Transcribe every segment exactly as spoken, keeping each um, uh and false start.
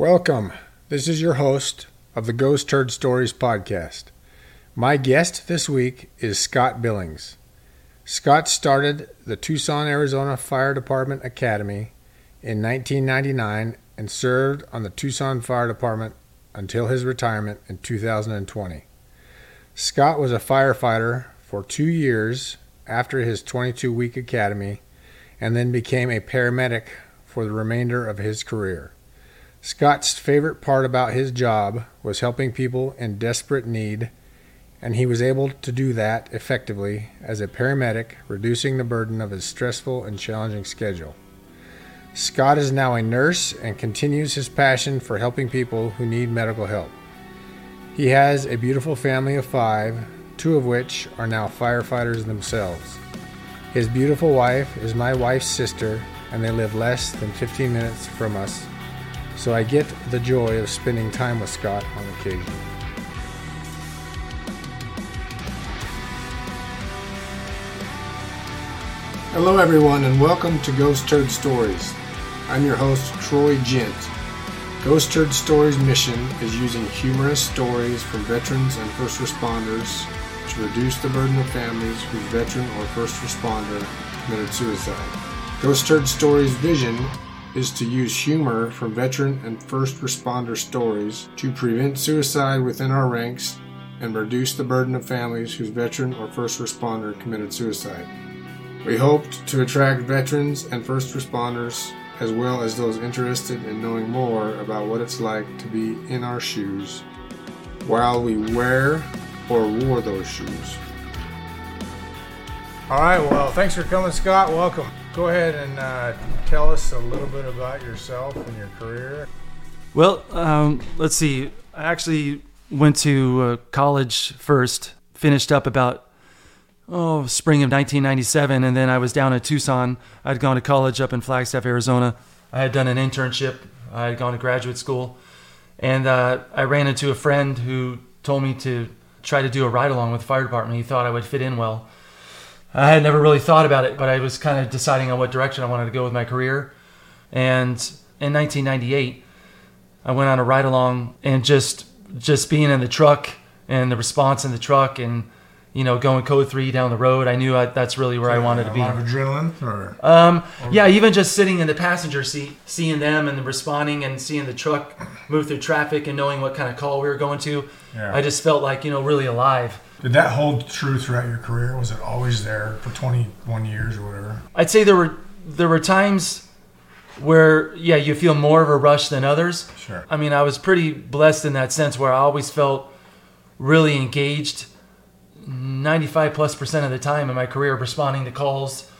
Welcome. This is your host of the Ghost Turd Stories podcast. My guest this week is Scott Billings. Scott started the Tucson, Arizona Fire Department Academy in nineteen ninety-nine and served on the Tucson Fire Department until his retirement in two thousand twenty. Scott was a firefighter for two years after his twenty-two-week academy and then became a paramedic for the remainder of his career. Scott's favorite part about his job was helping people in desperate need, and he was able to do that effectively as a paramedic, reducing the burden of his stressful and challenging schedule. Scott is now a nurse and continues his passion for helping people who need medical help. He has a beautiful family of five, two of which are now firefighters themselves. His beautiful wife is my wife's sister, and they live less than fifteen minutes from us, so I get the joy of spending time with Scott on occasion. Hello everyone, and welcome to Ghost Turd Stories. I'm your host, Troy Gent. Ghost Turd Stories' mission is using humorous stories from veterans and first responders to reduce the burden of families whose veteran or first responder committed suicide. Ghost Turd Stories' vision is to use humor from veteran and first responder stories to prevent suicide within our ranks and reduce the burden of families whose veteran or first responder committed suicide. We hoped to attract veterans and first responders, as well as those interested in knowing more about what it's like to be in our shoes while we wear or wore those shoes. All right, well, thanks for coming, Scott. Welcome. Go ahead and uh, tell us a little bit about yourself and your career. Well, um, let's see. I actually went to uh, college first, finished up about oh spring of nineteen ninety-seven, and then I was down in Tucson. I'd gone to college up in Flagstaff, Arizona. I had done an internship. I had gone to graduate school. And uh, I ran into a friend who told me to try to do a ride-along with the fire department. He thought I would fit in well. I had never really thought about it, but I was kind of deciding on what direction I wanted to go with my career. And in nineteen ninety-eight, I went on a ride-along, and just just being in the truck and the response in the truck and, you know, going code three down the road, I knew I, that's really where so I wanted to be. A lot of adrenaline? Or, um, or yeah, even just sitting in the passenger seat, seeing them and responding and seeing the truck move through traffic and knowing what kind of call we were going to, yeah. I just felt like, you know, really alive. Did that hold true throughout your career? Was it always there for twenty-one years or whatever? I'd say there were there were times where, yeah, you feel more of a rush than others. Sure. I mean, I was pretty blessed in that sense where I always felt really engaged ninety-five plus percent of the time in my career responding to calls.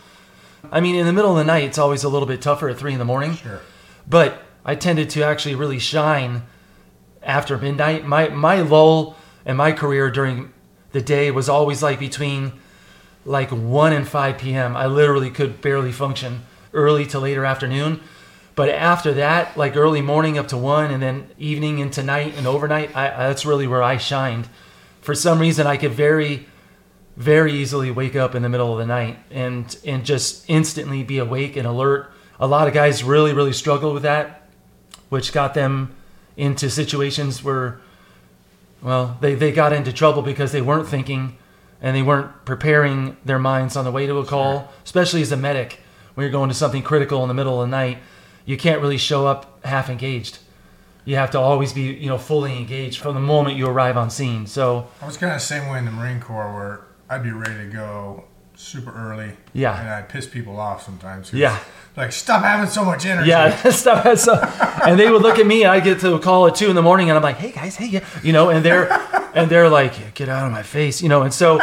I mean, in the middle of the night, it's always a little bit tougher at three in the morning. Sure. But I tended to actually really shine after midnight. My, my lull in my career during the day was always like between like one and five p.m. I literally could barely function early to later afternoon. But after that, like early morning up to one and then evening into night and overnight, I, that's really where I shined. For some reason, I could very, very easily wake up in the middle of the night and, and just instantly be awake and alert. A lot of guys really, really struggled with that, which got them into situations where Well, they, they got into trouble because they weren't thinking and they weren't preparing their minds on the way to a call, sure. Especially as a medic. When you're going to something critical in the middle of the night, you can't really show up half engaged. You have to always be, you know, fully engaged from the moment you arrive on scene. So I was kind of the same way in the Marine Corps where I'd be ready to go super early. Yeah. And I'd piss people off sometimes. Yeah. Like, stop having so much energy. Yeah, stop having so and they would look at me, I get to a call at two in the morning and I'm like, hey guys, hey, yeah. You know, and they're and they're like, get out of my face, you know, and so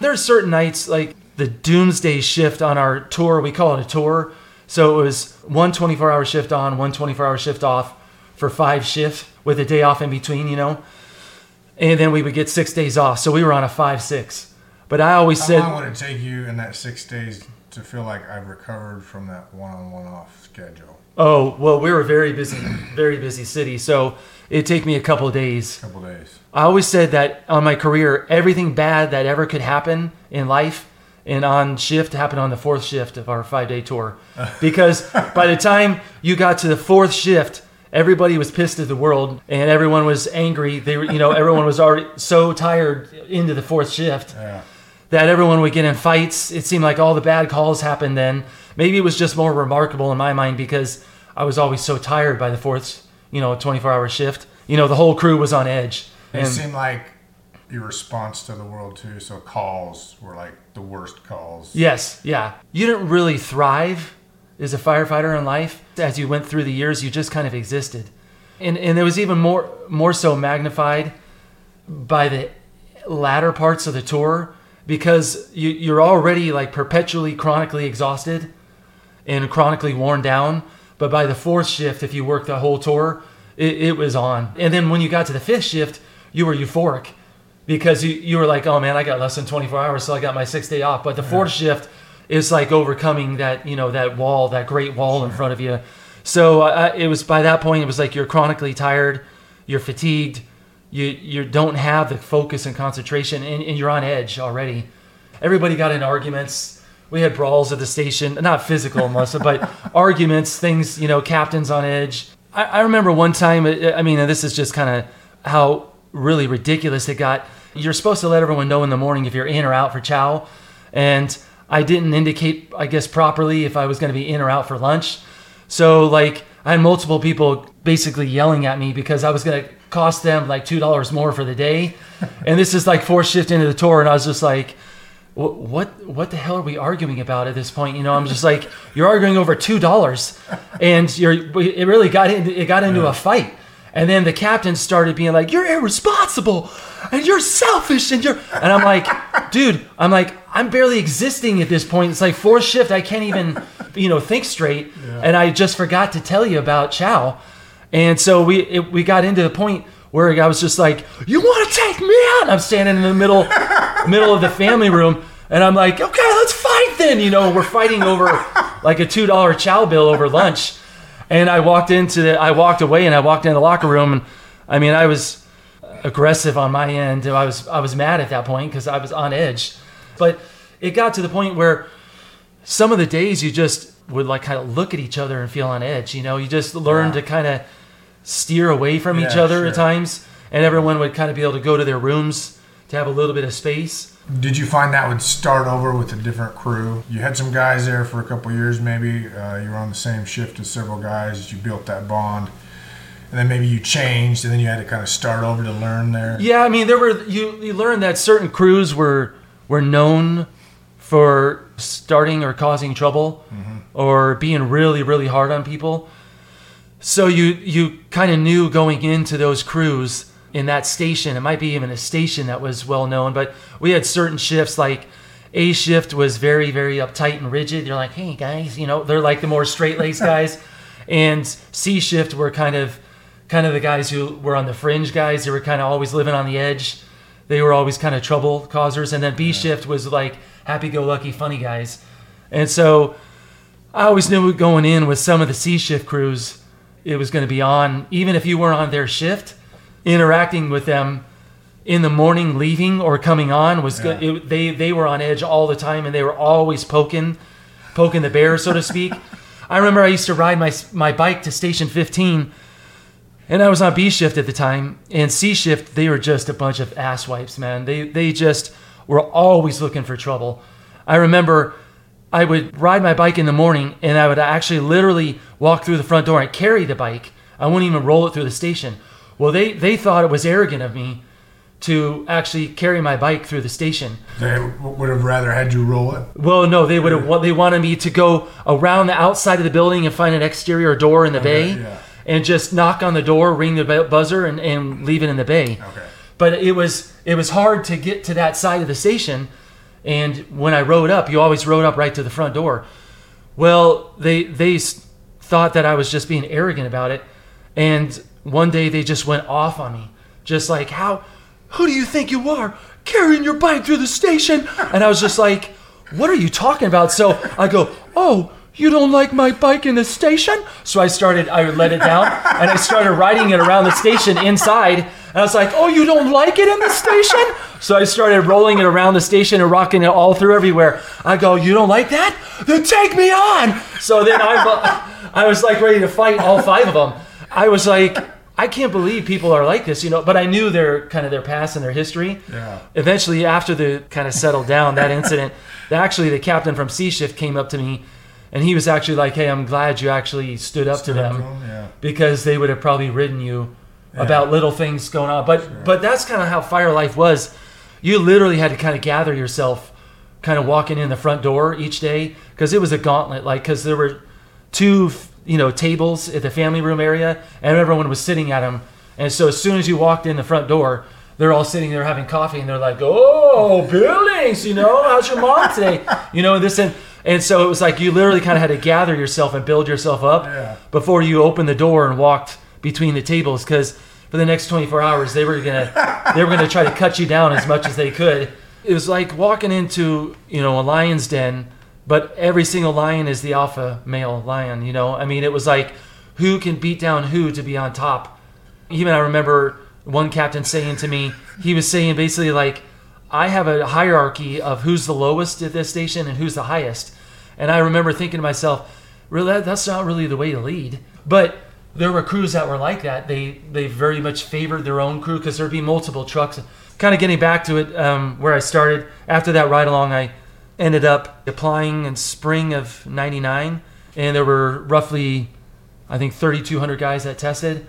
there's certain nights like the doomsday shift on our tour, we call it a tour. So it was one twenty-four hour shift on, one twenty-four hour shift off for five shifts with a day off in between, you know. And then we would get six days off. So we were on a five six. But I always How said How long would it take you in that six days to feel like I've recovered from that one-on-one off schedule? Oh, well, we were a very busy, very busy city, so it'd take me a couple of days. A couple of days. I always said that on my career, everything bad that ever could happen in life and on shift happened on the fourth shift of our five-day tour. Because by the time you got to the fourth shift, Everybody was pissed at the world, and everyone was angry. They were, you know, everyone was already so tired into the fourth shift yeah. that everyone would get in fights. It seemed like all the bad calls happened then. Maybe it was just more remarkable in my mind because I was always so tired by the fourth, you know, twenty-four hour shift. You know, the whole crew was on edge. It and seemed like your response to the world too. So calls were like the worst calls. Yes, yeah. You didn't really thrive as a firefighter in life. As you went through the years, you just kind of existed. And and it was even more more so magnified by the latter parts of the tour because you, you're already like perpetually chronically exhausted and chronically worn down. But by the fourth shift, if you worked the whole tour, it, it was on. And then when you got to the fifth shift, you were euphoric because you, you were like, oh man, I got less than twenty-four hours, so I got my sixth day off. But the fourth yeah. shift, it's like overcoming that, you know, that wall, that great wall sure. in front of you. So uh, it was by that point, it was like you're chronically tired, you're fatigued, you you don't have the focus and concentration, and, and you're on edge already. Everybody got in arguments. We had brawls at the station, not physical, Melissa, but arguments, things, you know, captains on edge. I, I remember one time, I mean, and this is just kind of how really ridiculous it got. You're supposed to let everyone know in the morning if you're in or out for chow, and I didn't indicate, I guess, properly if I was going to be in or out for lunch. So, like, I had multiple people basically yelling at me because I was going to cost them, like, two dollars more for the day. And this is, like, fourth shift into the tour, and I was just like, what what the hell are we arguing about at this point? You know, I'm just like, you're arguing over two dollars. And you're it really got into, it got into yeah. a fight. And then the captain started being like, you're irresponsible, and you're selfish, and you're... And I'm like, dude, I'm like, I'm barely existing at this point. It's like fourth shift, I can't even, you know, think straight. Yeah. And I just forgot to tell you about chow. And so we it, we got into the point where I was just like, you want to take me out? I'm standing in the middle middle of the family room, and I'm like, okay, let's fight then. You know, we're fighting over like a two dollar chow bill over lunch. And I walked into the, I walked away and I walked into the locker room, and I mean, I was aggressive on my end. I was, I was mad at that point because I was on edge, but it got to the point where some of the days you just would like kind of look at each other and feel on edge. You know, you just learn yeah. to kind of steer away from yeah, each other sure. at times, and everyone would kind of be able to go to their rooms to have a little bit of space. Did you find that would start over with a different crew? You had some guys there for a couple years maybe. Uh, you were on the same shift as several guys. You built that bond. And then maybe you changed, and then you had to kind of start over to learn there. Yeah, I mean, there were you, you learned that certain crews were were known for starting or causing trouble mm-hmm. or being really, really hard on people. So you, you kind of knew going into those crews in that station, it might be even a station that was well known, but we had certain shifts. Like A shift was very, very uptight and rigid. You're like, hey guys, you know, they're like the more straight-laced guys. And C shift were kind of, kind of the guys who were on the fringe guys. They were kind of always living on the edge. They were always kind of trouble causers. And then B yeah. shift was like happy-go-lucky, funny guys. And so I always knew going in with some of the C shift crews, it was going to be on, even if you weren't on their shift. Interacting with them in the morning, leaving or coming on was yeah. good. It, they they were on edge all the time, and they were always poking, poking the bear, so to speak. I remember I used to ride my my bike to Station fifteen, and I was on B shift at the time. And C shift, they were just a bunch of asswipes, man. They they just were always looking for trouble. I remember I would ride my bike in the morning, and I would actually literally walk through the front door and carry the bike. I wouldn't even roll it through the station. Well, they, they thought it was arrogant of me to actually carry my bike through the station. They would have rather had you roll it? Well, no, they would have. They wanted me to go around the outside of the building and find an exterior door in the bay okay, yeah. and just knock on the door, ring the buzzer, and, and leave it in the bay. Okay. But it was it was hard to get to that side of the station, and when I rode up, you always rode up right to the front door. Well, they they thought that I was just being arrogant about it, and one day they just went off on me. Just like, how, who do you think you are carrying your bike through the station? And I was just like, what are you talking about? So I go, oh, you don't like my bike in the station? So I started, I let it down and I started riding it around the station inside. And I was like, oh, you don't like it in the station? So I started rolling it around the station and rocking it all through everywhere. I go, you don't like that? Then take me on. So then I, I was like ready to fight all five of them. I was like, I can't believe people are like this, you know. But I knew their kind of their past and their history. Yeah. Eventually, after the kind of settled down that incident, actually the captain from C shift came up to me, and he was actually like, "Hey, I'm glad you actually stood up stood to them, them yeah. because they would have probably ridden you yeah. about little things going on." But sure. but that's kind of how fire life was. You literally had to kind of gather yourself, kind of walking in the front door each day, because it was a gauntlet. Like, because there were two. You know, tables at the family room area, and everyone was sitting at them. And so as soon as you walked in the front door, they're all sitting there having coffee, and they're like, "Oh, Billings, you know, how's your mom today?" You know, and this and and so it was like you literally kind of had to gather yourself and build yourself up yeah. before you opened the door and walked between the tables, because for the next twenty-four hours they were gonna they were gonna try to cut you down as much as they could. It was like walking into, you know, a lion's den. But every single lion is the alpha male lion, you know? I mean, it was like, who can beat down who to be on top? Even I remember one captain saying to me, he was saying basically like, I have a hierarchy of who's the lowest at this station and who's the highest. And I remember thinking to myself, really, that's not really the way to lead. But there were crews that were like that. They they very much favored their own crew because there'd be multiple trucks. Kind of getting back to it, um, where I started, after that ride along, I ended up applying in spring of ninety-nine, and there were roughly, I think, thirty-two hundred guys that tested,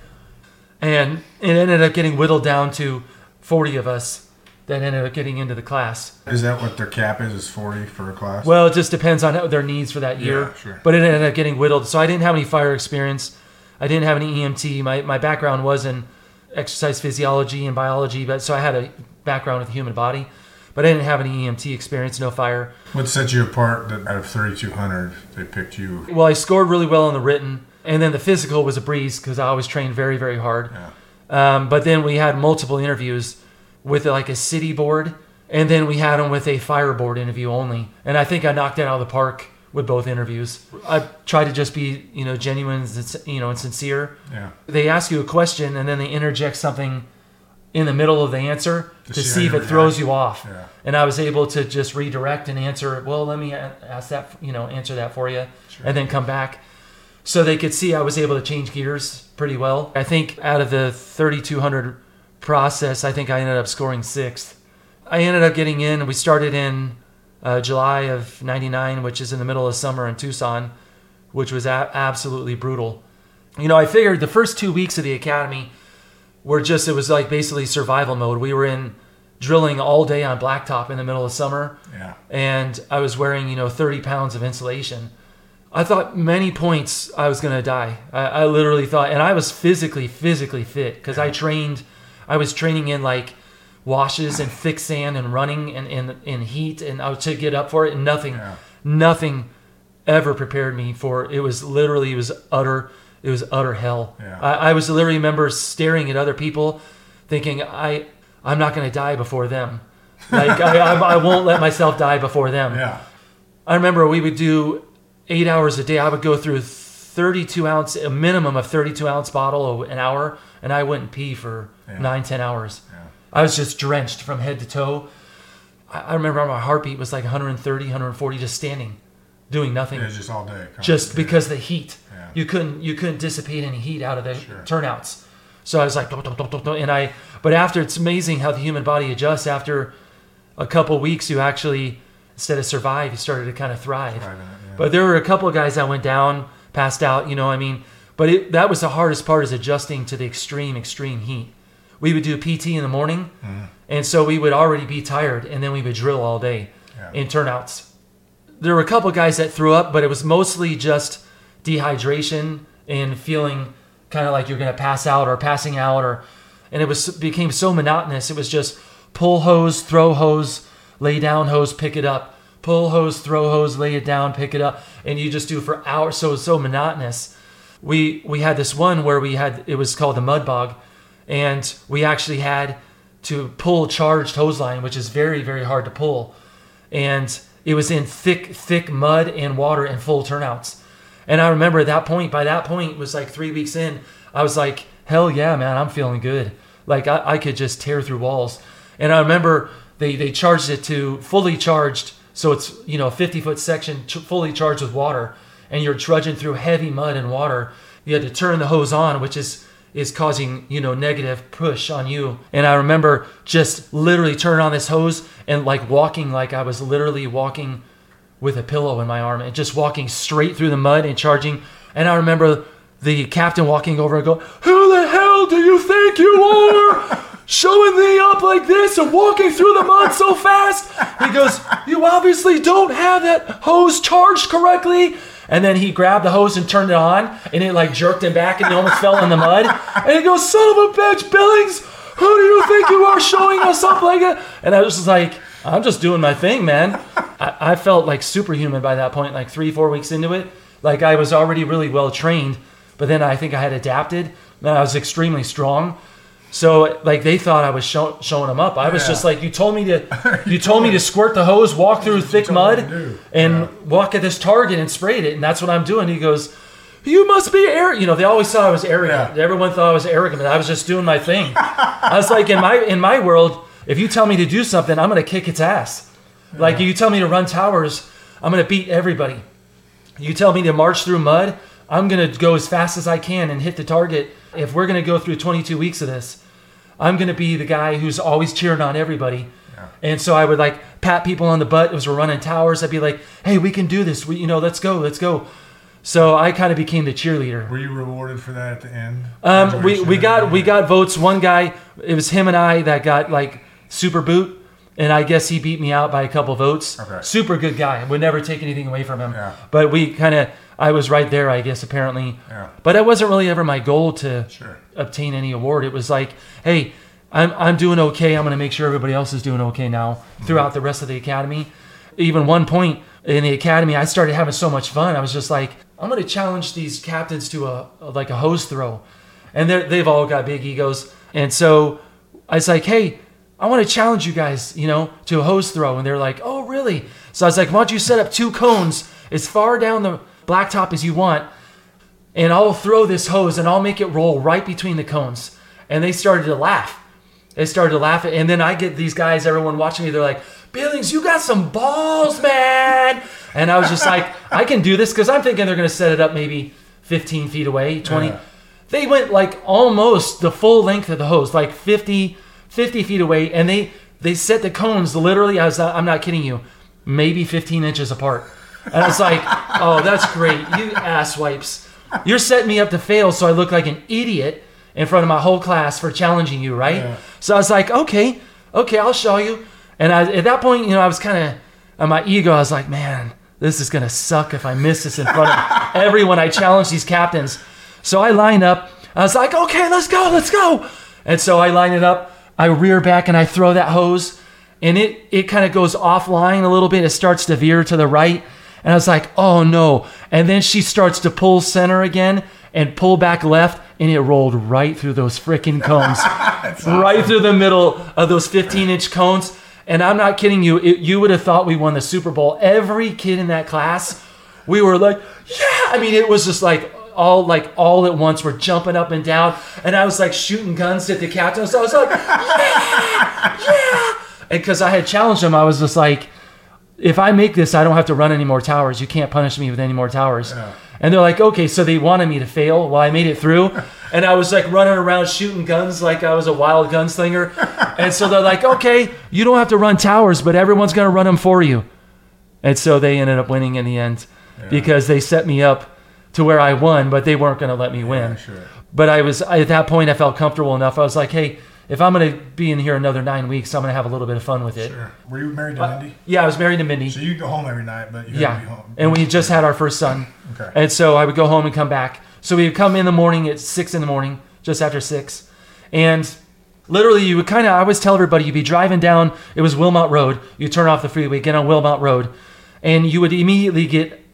and it ended up getting whittled down to forty of us that ended up getting into the class. Is that what their cap is, is forty for a class? Well, it just depends on their needs for that year, yeah, sure. But it ended up getting whittled. So I didn't have any fire experience. I didn't have any E M T. My my background was in exercise physiology and biology, but so I had a background with the human body. But I didn't have any E M T experience, no fire. What set you apart that out of thirty-two hundred, they picked you? Well, I scored really well on the written. And then the physical was a breeze because I always trained very, very hard. Yeah. Um, but then we had multiple interviews with like a city board. And then we had them with a fire board interview only. And I think I knocked it out of the park with both interviews. I tried to just be, you know, genuine and, you know, and sincere. Yeah. They ask you a question and then they interject something in the middle of the answer to, to see if it throws you off. Yeah. And I was able to just redirect and answer, well, let me ask that, you know, answer that for you, sure. And then come back. So they could see I was able to change gears pretty well. I think out of the thirty-two hundred process, I think I ended up scoring sixth. I ended up getting in. We started in uh, July of ninety-nine, which is in the middle of summer in Tucson, which was a- absolutely brutal. You know, I figured the first two weeks of the academy, We're just, it was like basically survival mode. We were in drilling all day on blacktop in the middle of summer. Yeah. And I was wearing, you know, thirty pounds of insulation. I thought many points I was going to die. I, I literally thought, and I was physically, physically fit because yeah. I trained, I was training in like washes and thick sand and running and in in heat, and I was to get up for it, and nothing, yeah. nothing ever prepared me for, it was literally, it was utter It was utter hell. Yeah. I, I was literally remember staring at other people thinking, I, I'm not going to die before them. Like, I, I, I won't let myself die before them. Yeah. I remember we would do eight hours a day. I would go through thirty-two ounce, a minimum of thirty-two ounce bottle an hour, and I wouldn't pee for yeah. nine, ten hours. Yeah. I was just drenched from head to toe. I, I remember my heartbeat was like one thirty, one forty, just standing, doing nothing. It was just all day. Just because the heat. Yeah. You couldn't you couldn't dissipate any heat out of the sure. turnouts. So I was like, dum, dum, dum, dum, dum, and I. But after, it's amazing how the human body adjusts. After a couple weeks, you actually, instead of survive, you started to kind of thrive. Right, yeah. But there were a couple of guys that went down, passed out, you know what I mean? But it, that was the hardest part, is adjusting to the extreme, extreme heat. We would do P T in the morning, mm-hmm. and so we would already be tired, and then we would drill all day yeah. in turnouts. There were a couple guys that threw up, but it was mostly just dehydration and feeling kind of like you're going to pass out or passing out, or, and it was became so monotonous. It was just pull hose, throw hose, lay down hose, pick it up, pull hose, throw hose, lay it down, pick it up, and you just do for hours. So it was so monotonous. We we had this one where we had, it was called the mud bog, and we actually had to pull charged hose line, which is very, very hard to pull, and it was in thick, thick mud and water and full turnouts. And I remember at that point, by that point, it was like three weeks in, I was like, hell yeah, man, I'm feeling good. Like I, I could just tear through walls. And I remember they, they charged it to fully charged. So it's, you know, a fifty foot section ch- fully charged with water, and you're trudging through heavy mud and water. you had to turn the hose on, which is is causing, you know, negative push on you. And I remember just literally turning on this hose and like walking, like I was literally walking with a pillow in my arm and just walking straight through the mud and charging. And I remember the captain walking over and go, "Who the hell do you think you are? Showing thee up like this and walking through the mud so fast." He goes, "You obviously don't have that hose charged correctly." And then he grabbed the hose and turned it on, and it like jerked him back, and he almost fell in the mud. And he goes, "Son of a bitch, Billings, who do you think you are showing us up like that?" And I was just like, I'm just doing my thing, man. I, I felt like superhuman by that point, like three, four weeks into it. Like I was already really well trained, but then I think I had adapted, and I was extremely strong. So like they thought I was show, showing them up. I was yeah. just like, you told me to, you told me to squirt the hose, walk through thick mud, and yeah. walk at this target and sprayed it, and that's what I'm doing. He goes, "You must be arrogant." You know, they always thought I was arrogant. Yeah. Everyone thought I was arrogant, but I was just doing my thing. I was like, in my in my world, if you tell me to do something, I'm gonna kick its ass. Yeah. Like you tell me to run towers, I'm gonna beat everybody. You tell me to march through mud, I'm gonna go as fast as I can and hit the target. If we're going to go through twenty-two weeks of this, I'm going to be the guy who's always cheering on everybody. Yeah. And so I would like pat people on the butt as we're running towers. I'd be like, "Hey, we can do this. We, you know, let's go, let's go." So I kind of became the cheerleader. Were you rewarded for that at the end? Um, we we got we got votes. One guy, it was him and I that got like super boot, and I guess he beat me out by a couple votes. Okay. Super good guy. Would never take anything away from him. Yeah. But we kind of. I was right there, I guess, apparently. Yeah. But it wasn't really ever my goal to sure. obtain any award. It was like, hey, I'm I'm doing okay. I'm going to make sure everybody else is doing okay now mm-hmm. throughout the rest of the academy. Even one point in the academy, I started having so much fun. I was just like, I'm going to challenge these captains to a like a hose throw. And they've all got big egos. And so I was like, hey, I want to challenge you guys, you know, to a hose throw. And they're like, oh, really? So I was like, why don't you set up two cones as far down the blacktop as you want, and I'll throw this hose and I'll make it roll right between the cones. And they started to laugh. They started to laugh. And then I get these guys, everyone watching me, they're like, "Billings, you got some balls, man." And I was just like, I can do this, because I'm thinking they're going to set it up maybe fifteen feet away, twenty. Yeah. They went like almost the full length of the hose, like fifty feet away. And they, they set the cones literally, I was, I'm not kidding you, maybe fifteen inches apart. And I was like, oh, that's great. You asswipes. You're setting me up to fail so I look like an idiot in front of my whole class for challenging you, right? Yeah. So I was like, okay, okay, I'll show you. And I, at that point, you know, I was kind of, my ego, I was like, man, this is going to suck if I miss this in front of everyone. I challenge these captains. So I line up. I was like, okay, let's go, let's go. And so I line it up. I rear back and I throw that hose. And it, it kind of goes offline a little bit. It starts to veer to the right. And I was like, oh no. And then she starts to pull center again and pull back left, and it rolled right through those freaking cones. Right awesome. Through the middle of those fifteen inch cones. And I'm not kidding you, it, you would have thought we won the Super Bowl. Every kid in that class, we were like, yeah. I mean, it was just like all like all at once, we're jumping up and down. And I was like shooting guns at the captain. So I was like, yeah, yeah. And because I had challenged him, I was just like, if I make this, I don't have to run any more towers. You can't punish me with any more towers. Yeah. And they're like, okay, so they wanted me to fail. Well, I made it through. And I was like running around shooting guns like I was a wild gunslinger. And so they're like, okay, you don't have to run towers, but everyone's going to run them for you. And so they ended up winning in the end yeah. because they set me up to where I won, but they weren't going to let me yeah, win. Sure. But I was at that point, I felt comfortable enough. I was like, hey, if I'm going to be in here another nine weeks, I'm going to have a little bit of fun with it. Sure. Were you married to uh, Mindy? Yeah, I was married to Mindy. So you'd go home every night, but you had yeah. to be home. And we just had our first son. Okay. And so I would go home and come back. So we would come in the morning at six in the morning, just after six. And literally you would kind of, I always tell everybody, you'd be driving down, it was Wilmont Road. You turn off the freeway, get on Wilmont Road, and you would immediately get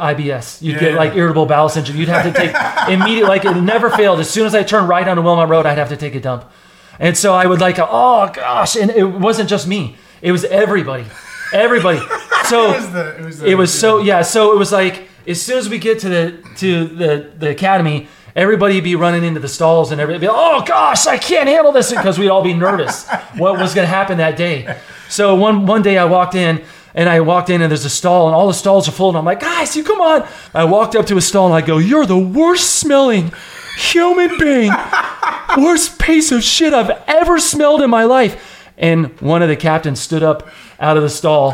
I B S. You'd yeah, get yeah. like irritable bowel syndrome. You'd have to take immediate, like it never failed. As soon as I turned right onto Wilmont Road, I'd have to take a dump. And so I would like, oh gosh, and it wasn't just me. It was everybody, everybody. So it was, the, it was, the, it was so, yeah. So it was like, as soon as we get to the, to the, the academy, everybody would be running into the stalls and everybody would be, oh gosh, I can't handle this, because we'd all be nervous what was going to happen that day. So one, one day I walked in And I walked in and there's a stall and all the stalls are full. And I'm like, guys, you come on. I walked up to a stall and I go, you're the worst smelling human being. Worst piece of shit I've ever smelled in my life. And one of the captains stood up out of the stall.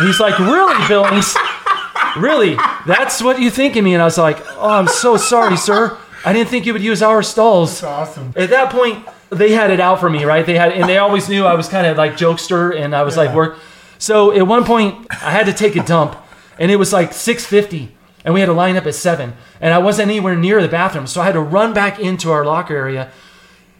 And he's like, really, Billings? Really? That's what you think of me? And I was like, oh, I'm so sorry, sir. I didn't think you would use our stalls. That's awesome. At that point, they had it out for me, right? They had, and they always knew I was kind of like jokester, and I was yeah. like work. So at one point, I had to take a dump, and it was like six fifty, and we had to line up at seven, and I wasn't anywhere near the bathroom, so I had to run back into our locker area,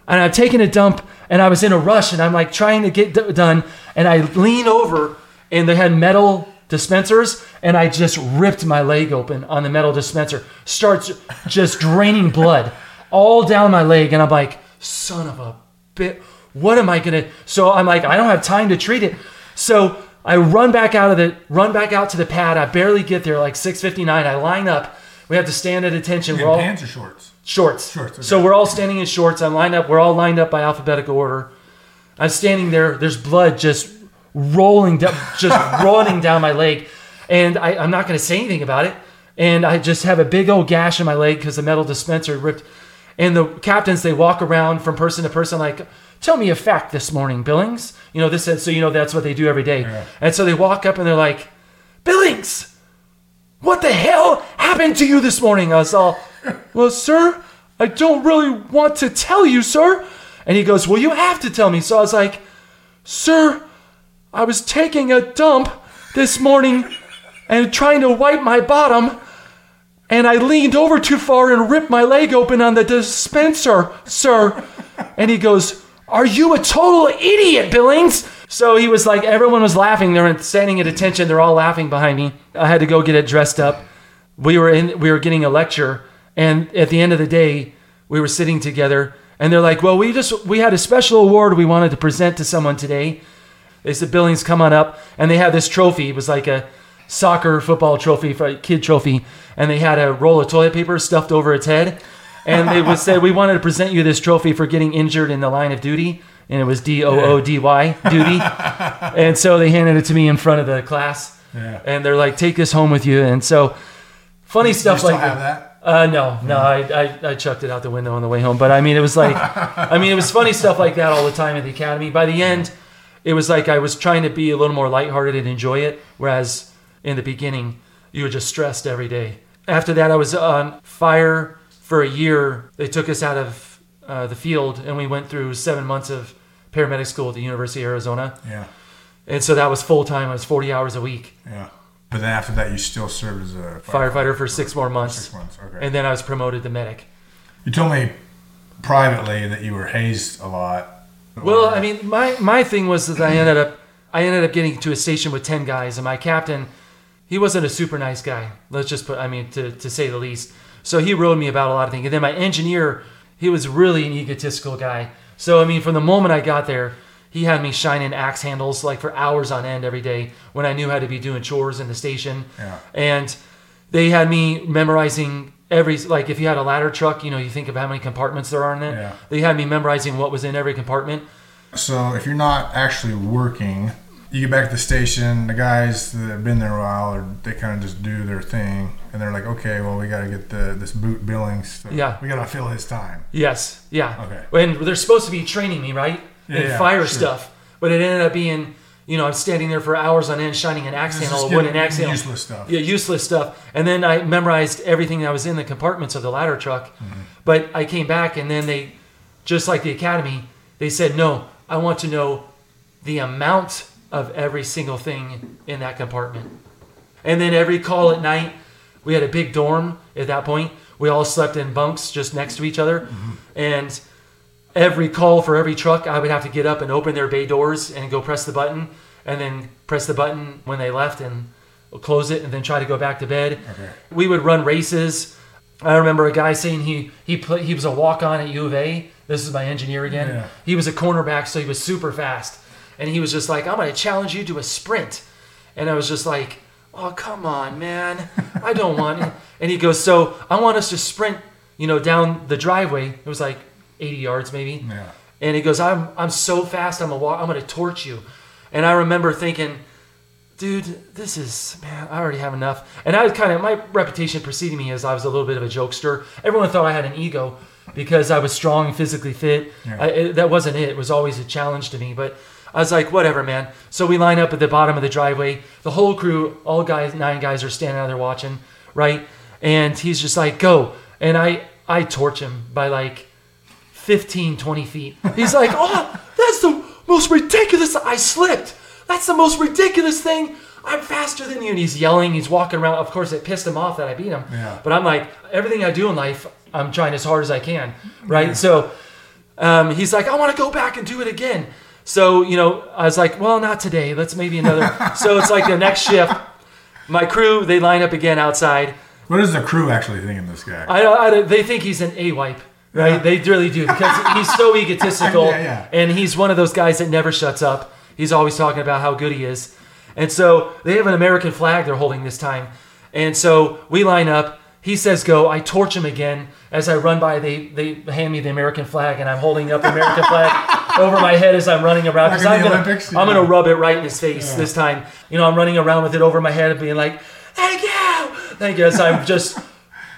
and I've taken a dump, and I was in a rush, and I'm like trying to get d- done, and I lean over, and they had metal dispensers, and I just ripped my leg open on the metal dispenser, starts just draining blood all down my leg, and I'm like, son of a bit, what am I gonna? So I'm like, I don't have time to treat it. So I run back out of the, run back out to the pad. I barely get there, like six fifty-nine. I line up. We have to stand at attention. We're all pants or shorts? Shorts. Shorts. Okay. So we're all standing in shorts. I line up. We're all lined up by alphabetical order. I'm standing there. There's blood just rolling down, just running down my leg. And I, I'm not going to say anything about it. And I just have a big old gash in my leg because the metal dispenser ripped. And the captains, they walk around from person to person like, tell me a fact this morning, Billings. You know, this, so you know that's what they do every day. Yeah. And so they walk up and they're like, Billings, what the hell happened to you this morning? I was all, well, sir, I don't really want to tell you, sir. And he goes, well, you have to tell me. So I was like, sir, I was taking a dump this morning and trying to wipe my bottom. And I leaned over too far and ripped my leg open on the dispenser, sir. And he goes, are you a total idiot, Billings? So he was like, everyone was laughing. They were standing at attention. They're all laughing behind me. I had to go get it dressed up. We were in. We were getting a lecture. And at the end of the day, we were sitting together. And they're like, well, we just we had a special award we wanted to present to someone today. They said, Billings, come on up. And they had this trophy. It was like a soccer football trophy, kid trophy, and they had a roll of toilet paper stuffed over its head, and they would say, we wanted to present you this trophy for getting injured in the line of duty, and it was D O O D Y, duty. And so they handed it to me in front of the class, yeah. and they're like, take this home with you. And so funny you, stuff you still like have that? uh no no yeah. I, I I chucked it out the window on the way home, but I mean it was like I mean it was funny stuff like that all the time at the academy. By the end, it was like I was trying to be a little more lighthearted and enjoy it, whereas in the beginning, you were just stressed every day. After that, I was on fire for a year. They took us out of uh, the field, and we went through seven months of paramedic school at the University of Arizona. Yeah. And so that was full-time. It was forty hours a week. Yeah. But then after that, you still served as a firefighter, firefighter for six more months. Six months, okay. And then I was promoted to medic. You told me privately that you were hazed a lot. Well, I mean, my, my thing was that I ended up I ended up getting to a station with ten guys, and my captain... He wasn't a super nice guy. Let's just put, I mean, to, to say the least. So he rode me about a lot of things. And then my engineer, he was really an egotistical guy. So, I mean, from the moment I got there, he had me shining axe handles like for hours on end every day when I knew how to be doing chores in the station. Yeah. And they had me memorizing every, like if you had a ladder truck, you know, you think of how many compartments there are in it. Yeah. They had me memorizing what was in every compartment. So if you're not actually working... You get back to the station, the guys that have been there a while, or they kind of just do their thing, and they're like, okay, well, we got to get the this boot Billings. So yeah. We got to fill his time. Yes. Yeah. Okay. And they're supposed to be training me, right? Yeah. And yeah, fire sure. stuff. But it ended up being, you know, I'm standing there for hours on end, shining an axe handle, a wooden axe handle. Useless stuff. Yeah, useless stuff. And then I memorized everything that was in the compartments of the ladder truck. Mm-hmm. But I came back, and then they, just like the academy, they said, no, I want to know the amount of every single thing in that compartment. And then every call at night, we had a big dorm at that point. We all slept in bunks just next to each other. Mm-hmm. And every call for every truck, I would have to get up and open their bay doors and go press the button, and then press the button when they left and close it, and then try to go back to bed. Okay. We would run races. I remember a guy saying he he put, he was a walk-on at U of A. This is my engineer again. Yeah. He was a cornerback, so he was super fast. And he was just like, I'm going to challenge you to a sprint. And I was just like, oh, come on, man. I don't want it. And he goes, so I want us to sprint, you know, down the driveway. It was like eighty yards maybe. Yeah. And he goes, I'm I'm so fast, I'm a walk, I'm going to torch you. And I remember thinking, dude, this is, man, I already have enough. And I was kind of, my reputation preceding me is I was a little bit of a jokester. Everyone thought I had an ego because I was strong and physically fit. Yeah. I, it, that wasn't it. It was always a challenge to me. But I was like, whatever, man. So we line up at the bottom of the driveway. The whole crew, all guys, nine guys are standing out there watching, right? And he's just like, go. And I, I torch him by like fifteen, twenty feet. He's like, oh, that's the most ridiculous. I slipped. That's the most ridiculous thing. I'm faster than you. And he's yelling. He's walking around. Of course, it pissed him off that I beat him. Yeah. But I'm like, everything I do in life, I'm trying as hard as I can, right? Yeah. So um, he's like, I want to go back and do it again. So, you know, I was like, well, not today. Let's maybe another. So it's like the next shift. My crew, they line up again outside. What does the crew actually think of this guy? I, I, they think he's an A-wipe, right? Yeah. They really do because he's so egotistical. Yeah, yeah. And he's one of those guys that never shuts up. He's always talking about how good he is. And so they have an American flag they're holding this time. And so we line up. He says go. I torch him again. As I run by, they they hand me the American flag, and I'm holding up the American flag over my head as I'm running around. Because I'm going yeah. to rub it right in his face yeah. this time. You know, I'm running around with it over my head and being like, thank you. Thank you. So I'm just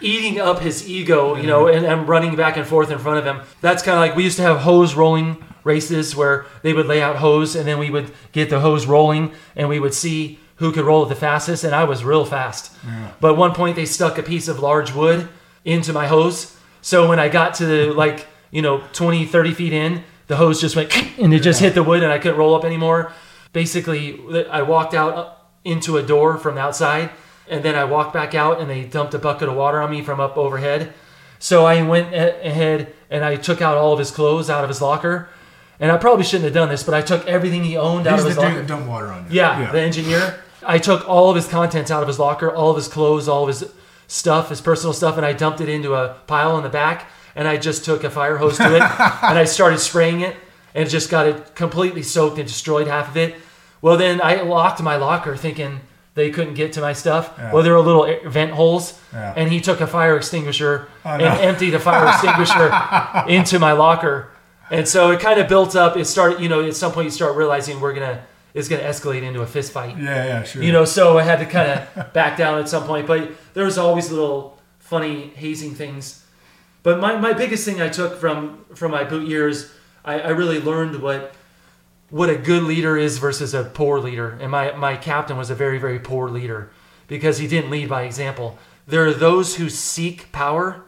eating up his ego, you know, and I'm running back and forth in front of him. That's kind of like we used to have hose rolling races where they would lay out hose, and then we would get the hose rolling, and we would see who could roll it the fastest, and I was real fast. Yeah. But at one point, they stuck a piece of large wood into my hose. So when I got to, the, like, you know, twenty, thirty feet in, the hose just went, and it just yeah. hit the wood, and I couldn't roll up anymore. Basically, I walked out into a door from outside, and then I walked back out, and they dumped a bucket of water on me from up overhead. So I went ahead, and I took out all of his clothes out of his locker. And I probably shouldn't have done this, but I took everything he owned He's out of his locker. He's the dude that dumped water on you. Yeah, yeah, the engineer. I took all of his contents out of his locker, all of his clothes, all of his stuff, his personal stuff, and I dumped it into a pile in the back, and I just took a fire hose to it, and I started spraying it, and just got it completely soaked and destroyed half of it. Well, then I locked my locker thinking they couldn't get to my stuff. Yeah. Well, there were little vent holes, yeah. and he took a fire extinguisher oh, no. and emptied a fire extinguisher into my locker. And so it kind of built up. It started, you know, at some point you start realizing we're going to, it's going to escalate into a fist fight. Yeah, yeah, sure. You know, so I had to kind of back down at some point. But there was always little funny hazing things. But my, my biggest thing I took from, from my boot years, I, I really learned what what a good leader is versus a poor leader. And my, my captain was a very, very poor leader because he didn't lead by example. There are those who seek power.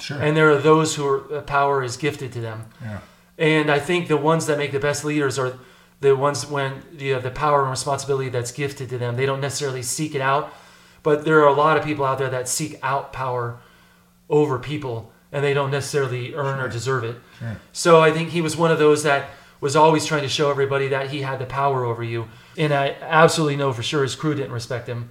Sure. And there are those who are, power is gifted to them. Yeah. And I think the ones that make the best leaders are the ones when you have the power and responsibility that's gifted to them. They don't necessarily seek it out, but there are a lot of people out there that seek out power over people, and they don't necessarily earn sure. or deserve it. Sure. So I think he was one of those that was always trying to show everybody that he had the power over you. And I absolutely know for sure his crew didn't respect him.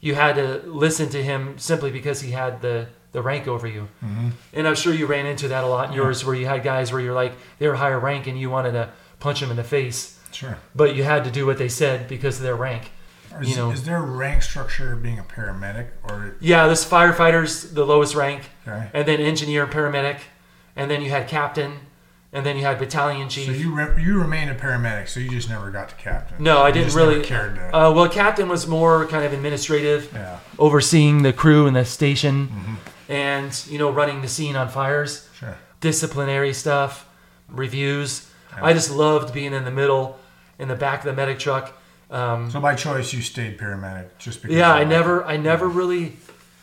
You had to listen to him simply because he had the... the rank over you. Mm-hmm. And I'm sure you ran into that a lot in yours where you had guys where you're like, they were higher rank and you wanted to punch them in the face. Sure. But you had to do what they said because of their rank. Is, you know, is there a rank structure being a paramedic? Or yeah, there's firefighters, the lowest rank, okay. and then engineer, paramedic, and then you had captain, and then you had battalion chief. So you re- you remained a paramedic, so you just never got to captain. No, I you didn't really. Cared to... uh, well, captain was more kind of administrative, yeah. overseeing the crew and the station. Mm-hmm. And, you know, running the scene on fires, sure. disciplinary stuff, reviews. Yeah. I just loved being in the middle, in the back of the medic truck. Um, so by choice, you stayed paramedic just because. Yeah, I never, I never really,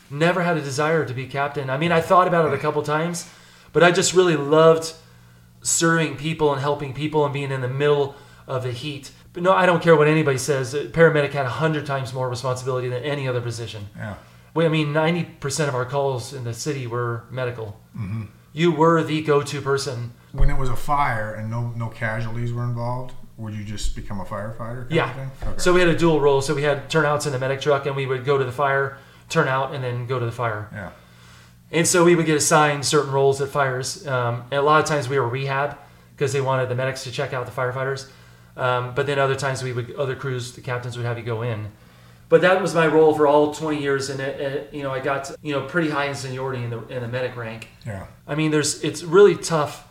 never had a desire to be captain. I mean, I thought about it a couple times, but I just really loved serving people and helping people and being in the middle of the heat. But no, I don't care what anybody says. Paramedic had a hundred times more responsibility than any other position. Yeah. I mean, ninety percent of our calls in the city were medical. Mm-hmm. You were the go-to person. When it was a fire and no no casualties were involved, would you just become a firefighter? Kind yeah. Of thing? Okay. So we had a dual role. So we had turnouts in the medic truck, and we would go to the fire, turn out, and then go to the fire. Yeah. And so we would get assigned certain roles at fires. Um, and a lot of times we were rehab because they wanted the medics to check out the firefighters. Um, but then other times we would other crews, the captains would have you go in. But that was my role for all twenty years, and it, it, you know, I got to, you know, pretty high in seniority in the in the medic rank. Yeah. I mean, there's it's really tough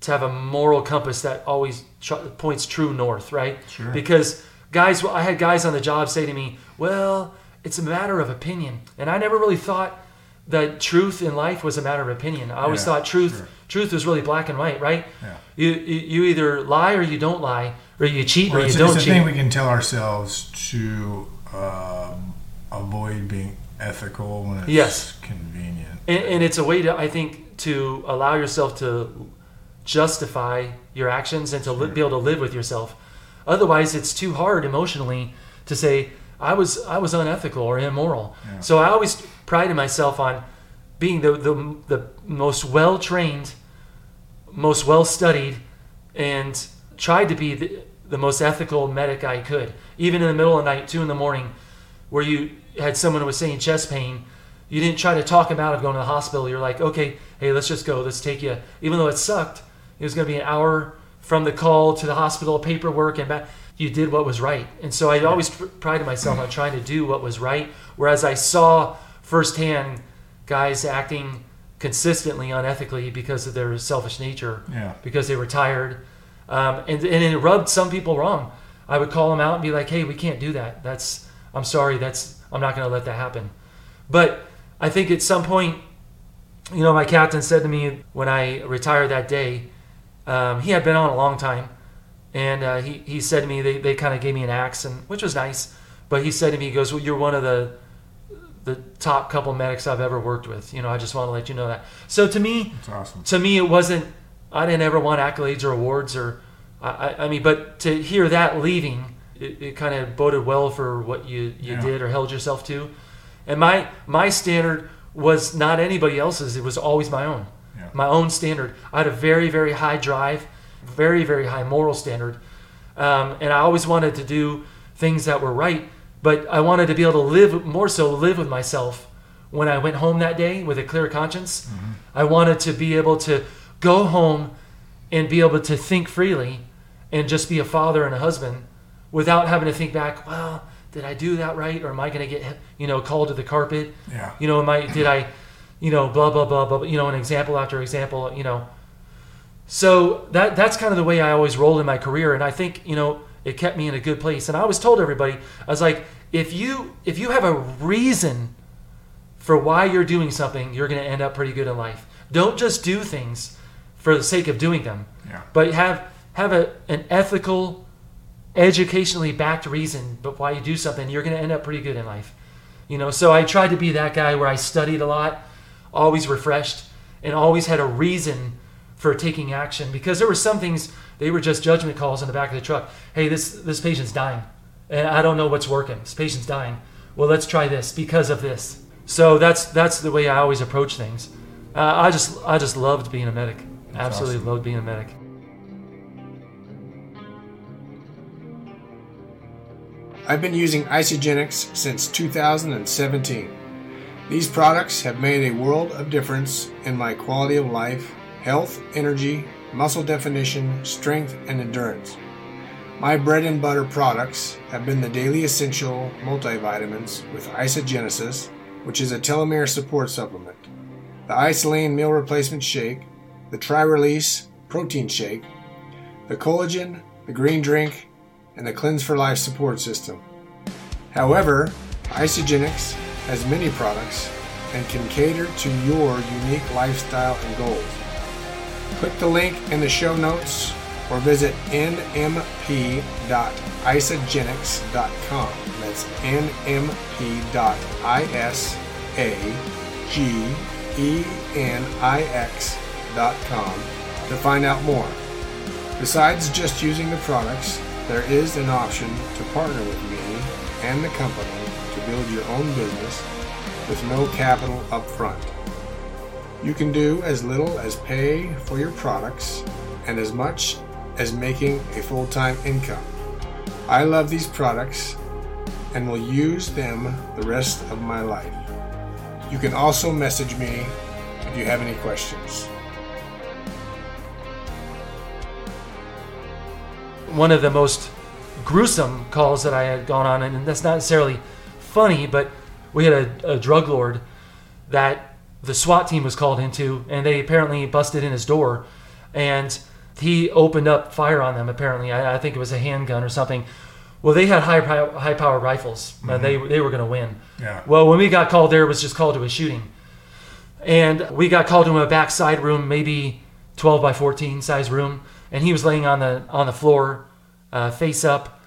to have a moral compass that always ch- points true north, right? Sure. Because Guys, I had guys on the job say to me, well, it's a matter of opinion. And I never really thought that truth in life was a matter of opinion. I always yeah, thought truth sure. truth was really black and white, right? Yeah. You, you you either lie or you don't lie, or you cheat well, or you don't cheat. It's a thing we can tell ourselves to um, avoid being ethical when it's yes. convenient. And, and it's a way to, I think, to allow yourself to justify your actions and to sure. li- be able to live with yourself. Otherwise, it's too hard emotionally to say, I was I was unethical or immoral. Yeah. So I always prided myself on being the the, the most well-trained, most well-studied, and tried to be the, the most ethical medic I could. Even in the middle of the night, two in the morning, where you had someone who was saying chest pain, you didn't try to talk him out of going to the hospital. You're like, okay, hey, let's just go. Let's take you. Even though it sucked, it was going to be an hour from the call to the hospital, paperwork, and back. You did what was right. And so I always prided myself on trying to do what was right, whereas I saw firsthand guys acting consistently unethically because of their selfish nature, yeah. because they were tired. Um, and, and it rubbed some people wrong. I would call them out and be like, hey, we can't do that. That's I'm sorry. That's I'm not going to let that happen. But I think at some point, you know, my captain said to me when I retired that day, um, he had been on a long time. And uh, he, he said to me, they, they kind of gave me an axe, and which was nice. But he said to me, he goes, well, you're one of the the top couple medics I've ever worked with. You know, I just want to let you know that. So to me, that's awesome. To me, it wasn't, I didn't ever want accolades or awards or, I, I, I mean, but to hear that leaving, it, it kind of boded well for what you, you yeah. did or held yourself to. And my, my standard was not anybody else's. It was always my own, yeah. my own standard. I had a very, very high drive. Very, very high moral standard. Um, and I always wanted to do things that were right, but I wanted to be able to live, more so live with myself when I went home that day with a clear conscience. Mm-hmm. I wanted to be able to go home and be able to think freely and just be a father and a husband without having to think back, well, did I do that right? Or am I going to get, you know, called to the carpet? Yeah. You know, am I, did I, you know, blah, blah, blah, blah, you know, an example after example, you know. So that that's kind of the way I always rolled in my career, and I think, you know, it kept me in a good place. And I always told everybody, I was like, if you if you have a reason for why you're doing something, you're going to end up pretty good in life. Don't just do things for the sake of doing them, yeah. but have have a, an ethical, educationally backed reason, but why you do something, you're going to end up pretty good in life. You know, so I tried to be that guy where I studied a lot, always refreshed, and always had a reason for taking action, because there were some things they were just judgment calls in the back of the truck. Hey, this this patient's dying, and I don't know what's working. This patient's dying. Well, let's try this because of this. So that's that's the way I always approach things. Uh, I just I just loved being a medic. That's Absolutely awesome. Loved being a medic. I've been using Isagenix since two thousand seventeen. These products have made a world of difference in my quality of life, health, energy, muscle definition, strength, and endurance. My bread and butter products have been the Daily Essential multivitamins with Isagenix, which is a telomere support supplement, the Isolane meal replacement shake, the Tri-Release protein shake, the collagen, the green drink, and the Cleanse for Life support system. However, Isagenix has many products and can cater to your unique lifestyle and goals. Click the link in the show notes or visit n m p dot isagenix dot com. That's n m p dot isagenix dot com to find out more. Besides just using the products, there is an option to partner with me and the company to build your own business with no capital up front. You can do as little as pay for your products and as much as making a full-time income. I love these products and will use them the rest of my life. You can also message me if you have any questions. One of the most gruesome calls that I had gone on, and that's not necessarily funny, but we had a, a drug lord that the SWAT team was called into, and they apparently busted in his door, and he opened up fire on them, apparently. I, I think it was a handgun or something. well, they had high high power rifles, mm-hmm. and they they were going to win. Yeah. Well, when we got called there, it was just called to a shooting, and we got called to a backside room, maybe twelve by fourteen size room, and he was laying on the on the floor, uh, face up.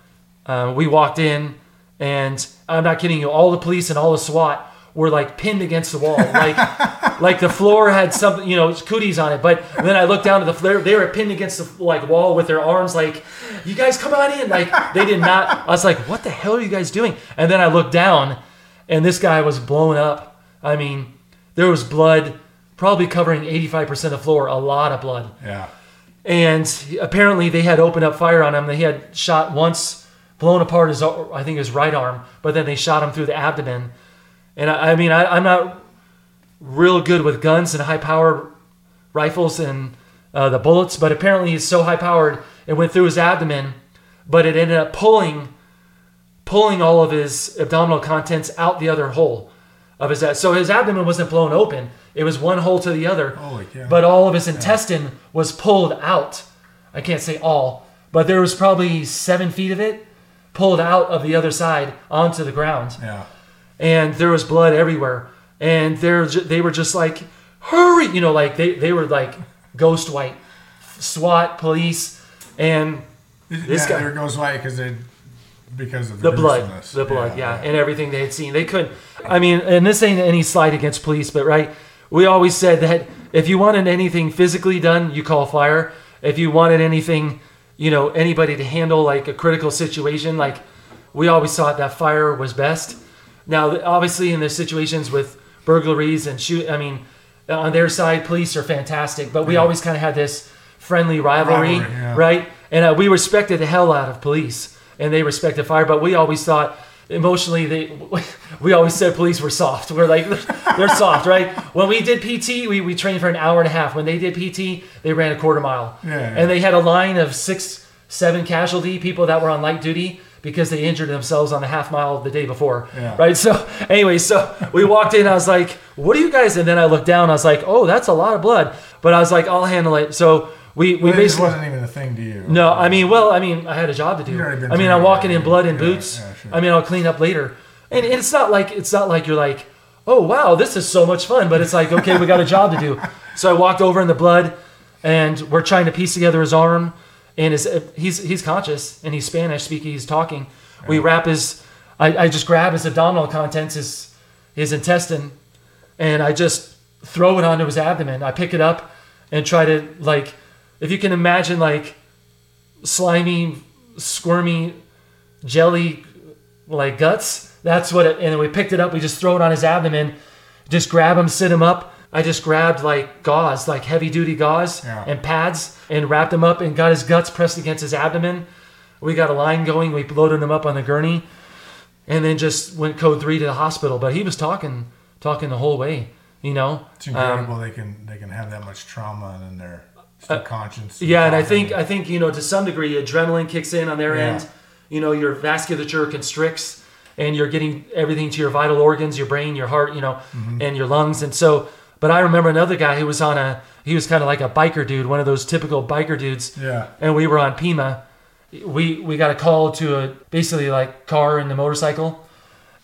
Uh, we walked in, and I'm not kidding you, all the police and all the SWAT were like pinned against the wall, like like the floor had something, you know, cooties on it. But then I looked down at the floor; they were pinned against the like wall with their arms, like, "You guys come on in!" Like they did not. I was like, "What the hell are you guys doing?" And then I looked down, and this guy was blown up. I mean, there was blood, probably covering eighty-five percent of the floor. A lot of blood. Yeah. And apparently they had opened up fire on him. They had shot once, blown apart his, I think his right arm, but then they shot him through the abdomen. And I, I mean, I, I'm not real good with guns and high-powered rifles and uh, the bullets, but apparently it's so high-powered it went through his abdomen, but it ended up pulling, pulling all of his abdominal contents out the other hole of his abdomen. So his abdomen wasn't blown open; it was one hole to the other. Holy cow. But all of his intestine yeah. was pulled out. I can't say all, but there was probably seven feet of it pulled out of the other side onto the ground. Yeah. And there was blood everywhere, and they're they were just like, hurry, you know, like they, they were like ghost white, SWAT, police, and this yeah, guy. They're ghost white because they because of the, the blood, the blood, yeah, yeah, yeah, and everything they had seen. They couldn't. I mean, and this ain't any slight against police, but right, we always said that if you wanted anything physically done, you call fire. If you wanted anything, you know, anybody to handle like a critical situation, like we always thought that fire was best. Now, obviously, in the situations with burglaries and shoot, I mean, on their side, police are fantastic. But we yeah. always kind of had this friendly rivalry, rivalry yeah. right? And uh, we respected the hell out of police, and they respected fire. But we always thought emotionally, they we always said police were soft. We're like, they're soft, right? When we did P T, we, we trained for an hour and a half. When they did P T, they ran a quarter mile. Yeah, yeah. And they had a line of six, seven casualty people that were on light duty, because they injured themselves on the half mile the day before, yeah. right? So anyway, so we walked in, I was like, what are you guys? And then I looked down, I was like, oh, that's a lot of blood. But I was like, I'll handle it. So we, we well, basically- this wasn't even a thing to you. No, I mean, well, I mean, I had a job to do. I mean, I'm walking in blood and yeah, boots. Yeah, sure. I mean, I'll clean up later. And it's not like, it's not like you're like, oh, wow, this is so much fun. But it's like, okay, we got a job to do. So I walked over in the blood, and we're trying to piece together his arm. And his, he's he's conscious, and he's Spanish speaking. He's talking. Yeah. We wrap his. I, I just grab his abdominal contents, his his intestine, and I just throw it onto his abdomen. I pick it up and try to, like, if you can imagine, like, slimy, squirmy, jelly, like guts. That's what it. And then we picked it up. We just throw it on his abdomen. Just grab him, sit him up. I just grabbed like gauze, like heavy duty gauze yeah. and pads, and wrapped him up and got his guts pressed against his abdomen. We got a line going. We loaded him up on the gurney, and then just went code three to the hospital. But he was talking, talking the whole way. You know, it's incredible um, they can they can have that much trauma in their uh, conscience. Yeah, and I think I think you know, to some degree adrenaline kicks in on their yeah. end. You know, your vasculature constricts, and you're getting everything to your vital organs, your brain, your heart, you know, mm-hmm. and your lungs, and so. But I remember another guy who was on a, he was kind of like a biker dude, one of those typical biker dudes. Yeah. And we were on Pima. We we got a call to a, basically like car and the motorcycle.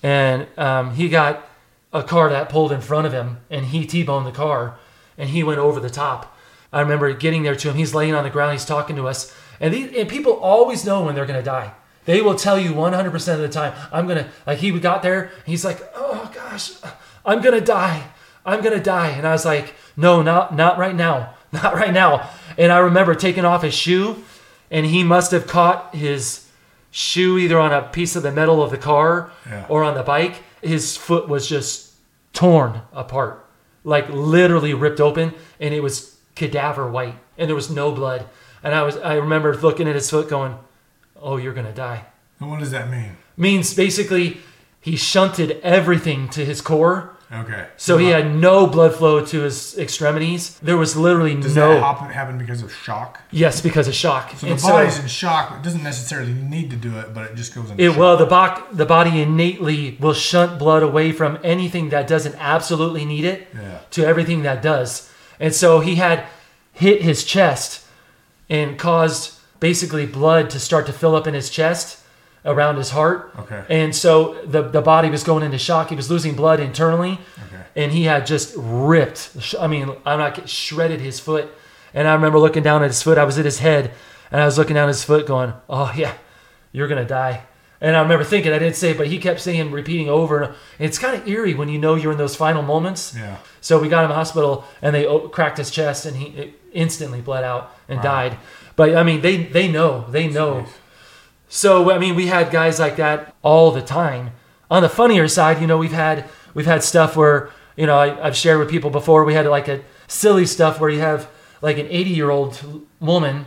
And um, he got a car that pulled in front of him, and he T-boned the car, and he went over the top. I remember getting there to him. He's laying on the ground. He's talking to us. And, these, and people always know when they're going to die. They will tell you one hundred percent of the time, I'm going to, like he got there, and he's like, oh gosh, I'm going to die. I'm going to die. And I was like, no, not not right now. Not right now. And I remember taking off his shoe, and he must have caught his shoe either on a piece of the metal of the car yeah. or on the bike. His foot was just torn apart, like literally ripped open, and it was cadaver white, and there was no blood. And I was I remember looking at his foot going, oh, you're going to die. And what does that mean? Means basically he shunted everything to his core. Okay. So he had no blood flow to his extremities. There was literally no. Does that happen because of shock? Yes, because of shock. So the body's in shock. It doesn't necessarily need to do it, but it just goes into shock. Well, the, bo- the body innately will shunt blood away from anything that doesn't absolutely need it yeah. to everything that does. And so he had hit his chest and caused basically blood to start to fill up in his chest. around his heart. Okay. And so the, the body was going into shock. He was losing blood internally. Okay. And he had just ripped, I mean, I'm not shredded his foot. And I remember looking down at his foot. I was at his head and I was looking down at his foot going, oh yeah, you're going to die. And I remember thinking, I didn't say it, but he kept saying, repeating over. And it's kind of eerie when you know you're in those final moments. Yeah. So we got him in the hospital and they cracked his chest and he instantly bled out and wow. died. But I mean, they, they know, they know. Jeez. So, I mean, we had guys like that all the time. On the funnier side, you know, we've had, we've had stuff where, you know, I, I've shared with people before, we had like a silly stuff where you have like an eighty year old woman.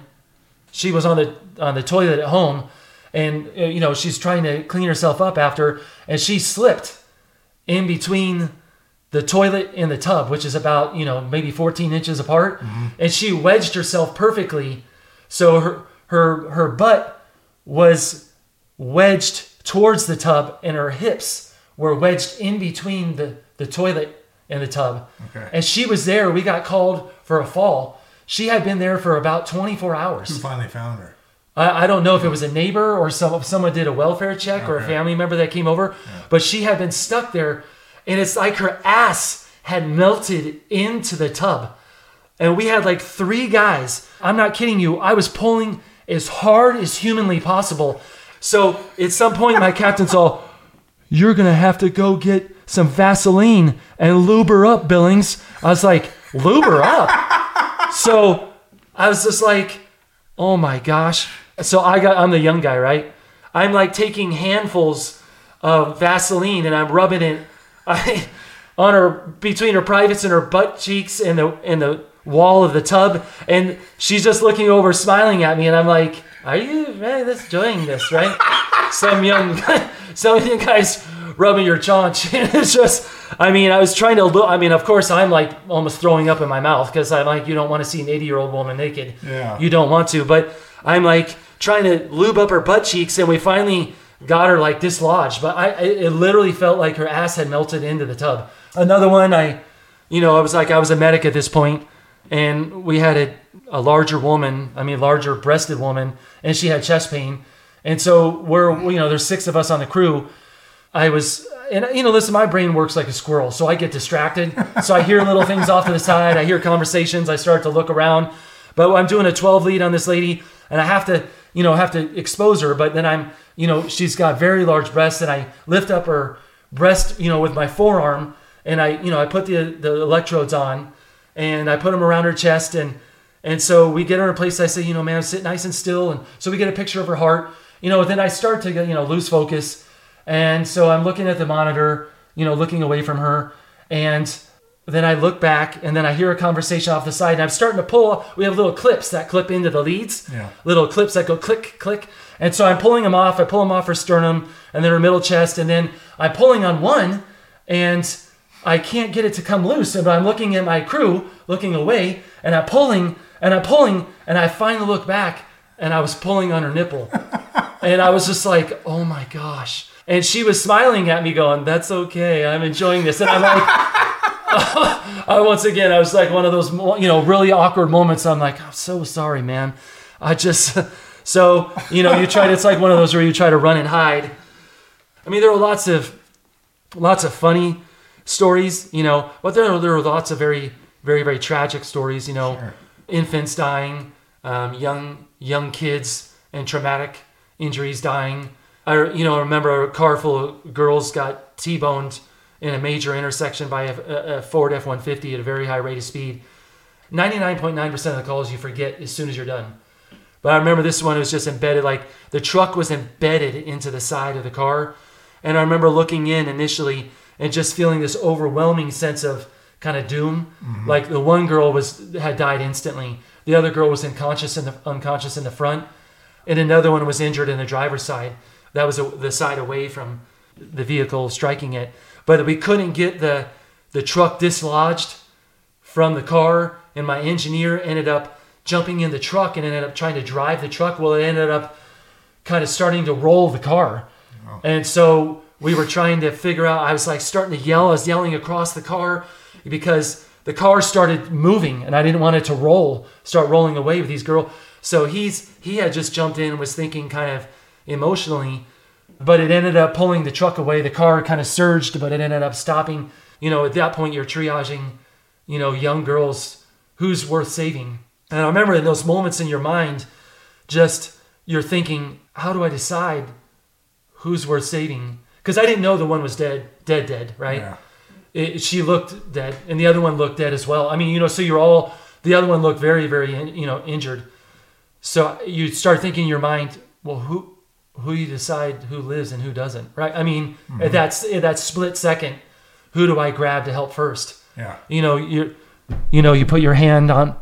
She was on the, on the toilet at home. And, you know, she's trying to clean herself up after, and she slipped in between the toilet and the tub, which is about, you know, maybe fourteen inches apart. Mm-hmm. And she wedged herself perfectly. So her, her, her butt was wedged towards the tub and her hips were wedged in between the, the toilet and the tub. Okay. And she was there. We got called for a fall. She had been there for about twenty-four hours. Who finally found her? I don't know if it was a neighbor or some, someone did a welfare check okay. or a family member that came over, yeah. but she had been stuck there and it's like her ass had melted into the tub. And we had like three guys. I'm not kidding you. I was pulling as hard as humanly possible. So at some point my captain's all, you're going to have to go get some Vaseline and lube her up, Billings. I was like, lube her up? So I was just like, oh my gosh. So I got, I'm the young guy, right? I'm like taking handfuls of Vaseline and I'm rubbing it I, on her, between her privates and her butt cheeks and the, and the wall of the tub. And she's just looking over, smiling at me. And I'm like, are you really doing this, right? Some young, some young guys rubbing your chaunch. And it's just, I mean, I was trying to look, I mean, of course I'm like almost throwing up in my mouth because I'm like, you don't want to see an eighty year old woman naked. Yeah. You don't want to, but I'm like trying to lube up her butt cheeks and we finally got her like dislodged, but I, it literally felt like her ass had melted into the tub. Another one, I, you know, I was like, I was a medic at this point and we had a, a larger woman, I mean, larger breasted woman, and she had chest pain. And so we're, you know, there's six of us on the crew. I was, and you know, listen, my brain works like a squirrel, so I get distracted. So I hear little things off to the side. I hear conversations. I start to look around, but I'm doing a twelve lead on this lady and I have to, you know, have to expose her. But then I'm, you know, she's got very large breasts and I lift up her breast, you know, with my forearm and I, you know, I put the, the electrodes on and I put them around her chest. And, and so we get her in a place. I say, you know, man, sit nice and still. And so we get a picture of her heart, you know, then I start to, you know, lose focus. And so I'm looking at the monitor, you know, looking away from her. And then I look back and then I hear a conversation off the side and I'm starting to pull. We have little clips that clip into the leads, yeah. little clips that go click, click. And so I'm pulling them off. I pull them off her sternum and then her middle chest. And then I'm pulling on one and I can't get it to come loose. And I'm looking at my crew, looking away, and I'm pulling and I'm pulling and I finally look back and I was pulling on her nipple. And I was just like, oh my gosh. And she was smiling at me going, that's okay. I'm enjoying this. And I'm like, I, once again, I was like one of those, you know, really awkward moments. I'm like, I'm so sorry, man. I just, so, you know, you try to, it's like one of those where you try to run and hide. I mean, there were lots of, lots of funny stories, you know, but there, there were lots of very, very, very tragic stories, you know, sure. infants dying, um, young, young kids and traumatic injuries dying. I, you know, remember a car full of girls got T-boned in a major intersection by a, a Ford F one fifty at a very high rate of speed. ninety-nine point nine percent of the calls you forget as soon as you're done. But I remember this one was just embedded, like the truck was embedded into the side of the car. And I remember looking in initially and just feeling this overwhelming sense of kind of doom. Mm-hmm. Like the one girl was had died instantly. The other girl was unconscious in the, unconscious in the front. And another one was injured in the driver's side. That was the side away from the vehicle striking it. But we couldn't get the the truck dislodged from the car. And my engineer ended up jumping in the truck and ended up trying to drive the truck. Well, it ended up kind of starting to roll the car. Oh. And so we were trying to figure out, I was like starting to yell. I was yelling across the car because the car started moving and I didn't want it to roll, start rolling away with these girls. So he's he had just jumped in and was thinking kind of, emotionally But it ended up pulling the truck away. The car kind of surged, but it ended up stopping. You know, at that point, you're triaging, you know, young girls, who's worth saving. And I remember in those moments in your mind, just you're thinking, how do I decide who's worth saving? Because I didn't know the one was dead, dead, dead, right? Yeah. It, she looked dead, and the other one looked dead as well. I mean, you know, so you're all, the other one looked very, very, in, you know, injured. So you start thinking in your mind, well, who who you decide who lives and who doesn't, right? I mean, mm-hmm. at that, at that split second, who do I grab to help first? Yeah. You know, you you know, you put your hand on,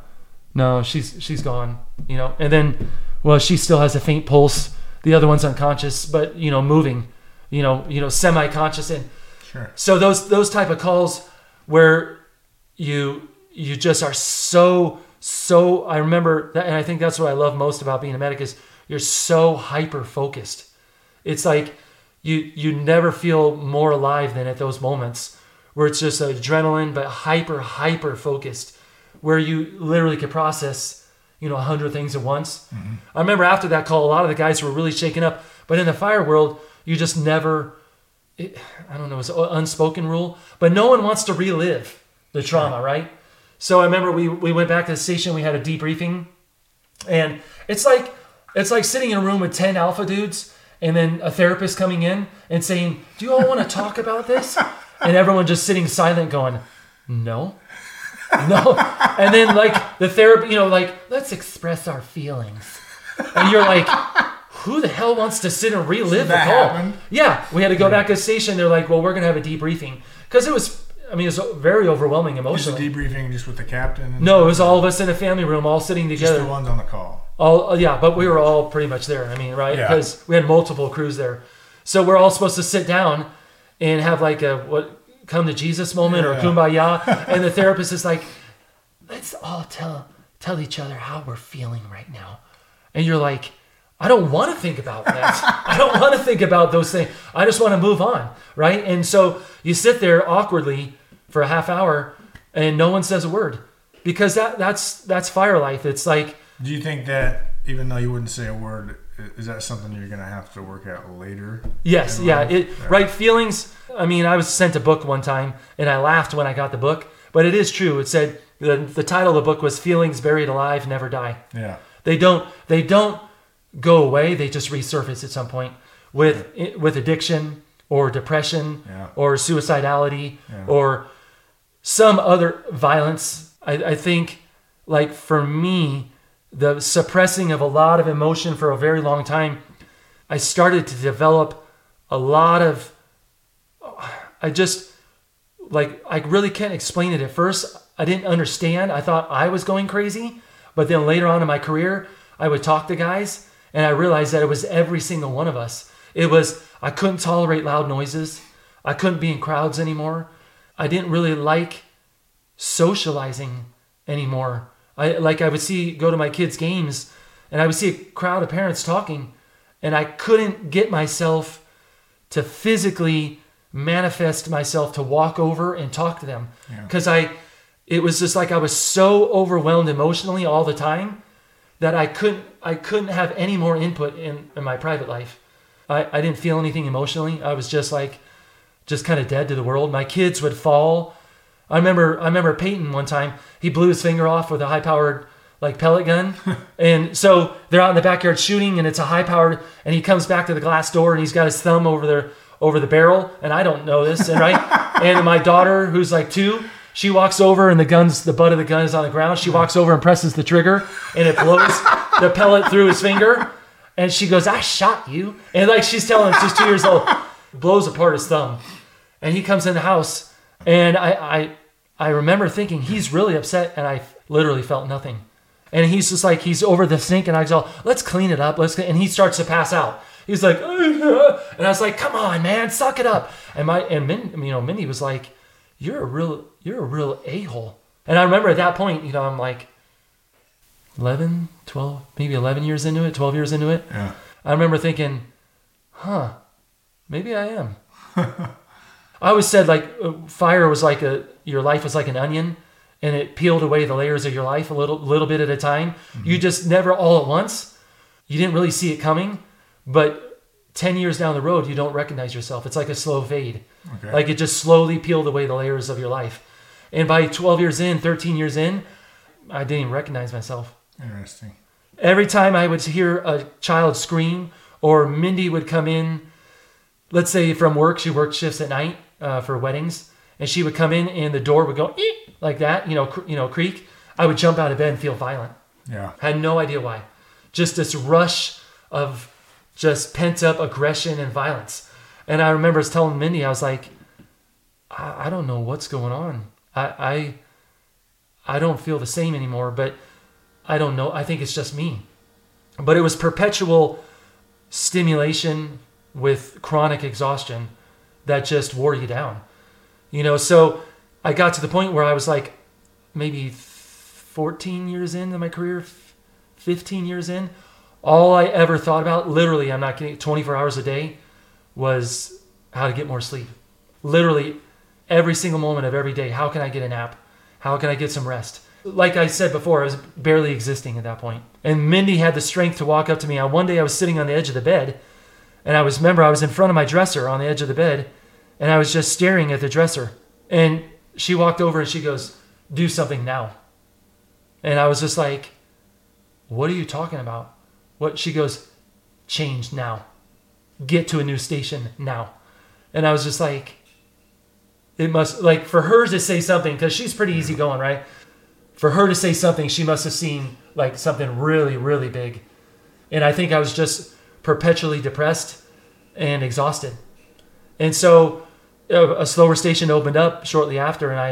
no, she's she's gone, you know. And then, well, she still has a faint pulse. The other one's unconscious, but, you know, moving, you know, you know, semi-conscious. And sure. So those those type of calls where you you just are so... So I remember that, and I think that's what I love most about being a medic is you're so hyper focused. It's like you you never feel more alive than at those moments where it's just adrenaline, but hyper hyper focused, where you literally could process, you know, a hundred things at once. Mm-hmm. I remember after that call, a lot of the guys were really shaken up. But in the fire world, you just never. It, I don't know, it's an unspoken rule, but no one wants to relive the trauma, yeah. right? So I remember we, we went back to the station. We had a debriefing, and it's like it's like sitting in a room with ten alpha dudes, and then a therapist coming in and saying, "Do you all want to talk about this?" And everyone just sitting silent, going, "No, no." And then like the therapist, you know, like let's express our feelings, and you're like, "Who the hell wants to sit and relive the call?" Happened? Yeah, we had to go back to the station. They're like, "Well, we're gonna have a debriefing," because it was. I mean, it's very overwhelming emotionally. Is the debriefing just with the captain? And no, it was all of us in a family room, all sitting together. Just the ones on the call. All, yeah, but we were all pretty much there. I mean, right? Because yeah. we had multiple crews there. So we're all supposed to sit down and have like a what come to Jesus moment yeah. or kumbaya. And the therapist is like, let's all tell tell each other how we're feeling right now. And you're like, I don't want to think about that. I don't want to think about those things. I just want to move on, right? And so you sit there awkwardly for a half hour, and no one says a word because that that's that's fire life. It's like. Do you think that even though you wouldn't say a word, is that something you're going to have to work out later? Yes, yeah, it, yeah, right. Feelings. I mean, I was sent a book one time, and I laughed when I got the book, but it is true. It said the the title of the book was "Feelings Buried Alive Never Die." Yeah, they don't they don't go away. They just resurface at some point with yeah. with addiction or depression yeah. or suicidality yeah. or. Some other violence. I, I think, like for me, the suppressing of a lot of emotion for a very long time, I started to develop a lot of, I just, like, I really can't explain it at first. I didn't understand. I thought I was going crazy. But then later on in my career, I would talk to guys, and I realized that it was every single one of us. It was, I couldn't tolerate loud noises. I couldn't be in crowds anymore. I didn't really like socializing anymore. I like I would see go to my kids' games, and I would see a crowd of parents talking, and I couldn't get myself to physically manifest myself to walk over and talk to them because yeah. I it was just like I was so overwhelmed emotionally all the time that I couldn't I couldn't have any more input in, in my private life. I, I didn't feel anything emotionally. I was just like. Just kind of dead to the world. My kids would fall. I remember I remember Peyton one time, he blew his finger off with a high-powered like pellet gun. And so they're out in the backyard shooting, and it's a high-powered, and he comes back to the glass door, and he's got his thumb over the, over the barrel, and I don't know this, and right? And my daughter, who's like two, she walks over, and the guns, the butt of the gun is on the ground. She walks over and presses the trigger, and it blows the pellet through his finger. And she goes, I shot you. And like she's telling him, she's two years old, blows apart his thumb. And he comes in the house, and I, I I remember thinking, he's really upset, and I literally felt nothing. And he's just like, he's over the sink, and I was all, let's clean it up. let's clean. And he starts to pass out. He's like, uh-huh. And I was like, come on, man, suck it up. And my and Min, you know, Mindy was like, you're a real you're a real a-hole. And I remember at that point, you know, I'm like eleven, twelve, maybe eleven years into it, twelve years into it. Yeah. I remember thinking, huh, maybe I am. I always said like fire was like a, your life was like an onion, and it peeled away the layers of your life a little little bit at a time. Mm-hmm. You just never all at once. You didn't really see it coming, but ten years down the road, you don't recognize yourself. It's like a slow fade. Okay. Like it just slowly peeled away the layers of your life. And by twelve years in, thirteen years in, I didn't even recognize myself. Interesting. Every time I would hear a child scream, or Mindy would come in, let's say from work, she worked shifts at night uh, for weddings, and she would come in and the door would go eek, like that, you know, cr- you know, creak. I would jump out of bed and feel violent. Yeah. I had no idea why. Just this rush of just pent up aggression and violence. And I remember telling Mindy, I was like, I, I don't know what's going on. I, I I don't feel the same anymore, but I don't know. I think it's just me. But it was perpetual stimulation with chronic exhaustion that just wore you down. You know, so I got to the point where I was like maybe fourteen years into my career, fifteen years in, all I ever thought about, literally, I'm not kidding, twenty-four hours a day, was how to get more sleep. Literally every single moment of every day, how can I get a nap? How can I get some rest? Like I said before, I was barely existing at that point. And Mindy had the strength to walk up to me. I, one day I was sitting on the edge of the bed, and I was remember I was in front of my dresser on the edge of the bed, and I was just staring at the dresser. And she walked over and she goes, "Do something now." And I was just like, "What are you talking about?" What? She goes, "Change now. Get to a new station now." And I was just like, it must, like for her to say something, because she's pretty easygoing, right? For her to say something, she must have seen like something really, really big. And I think I was just perpetually depressed and exhausted. And so a slower station opened up shortly after, and I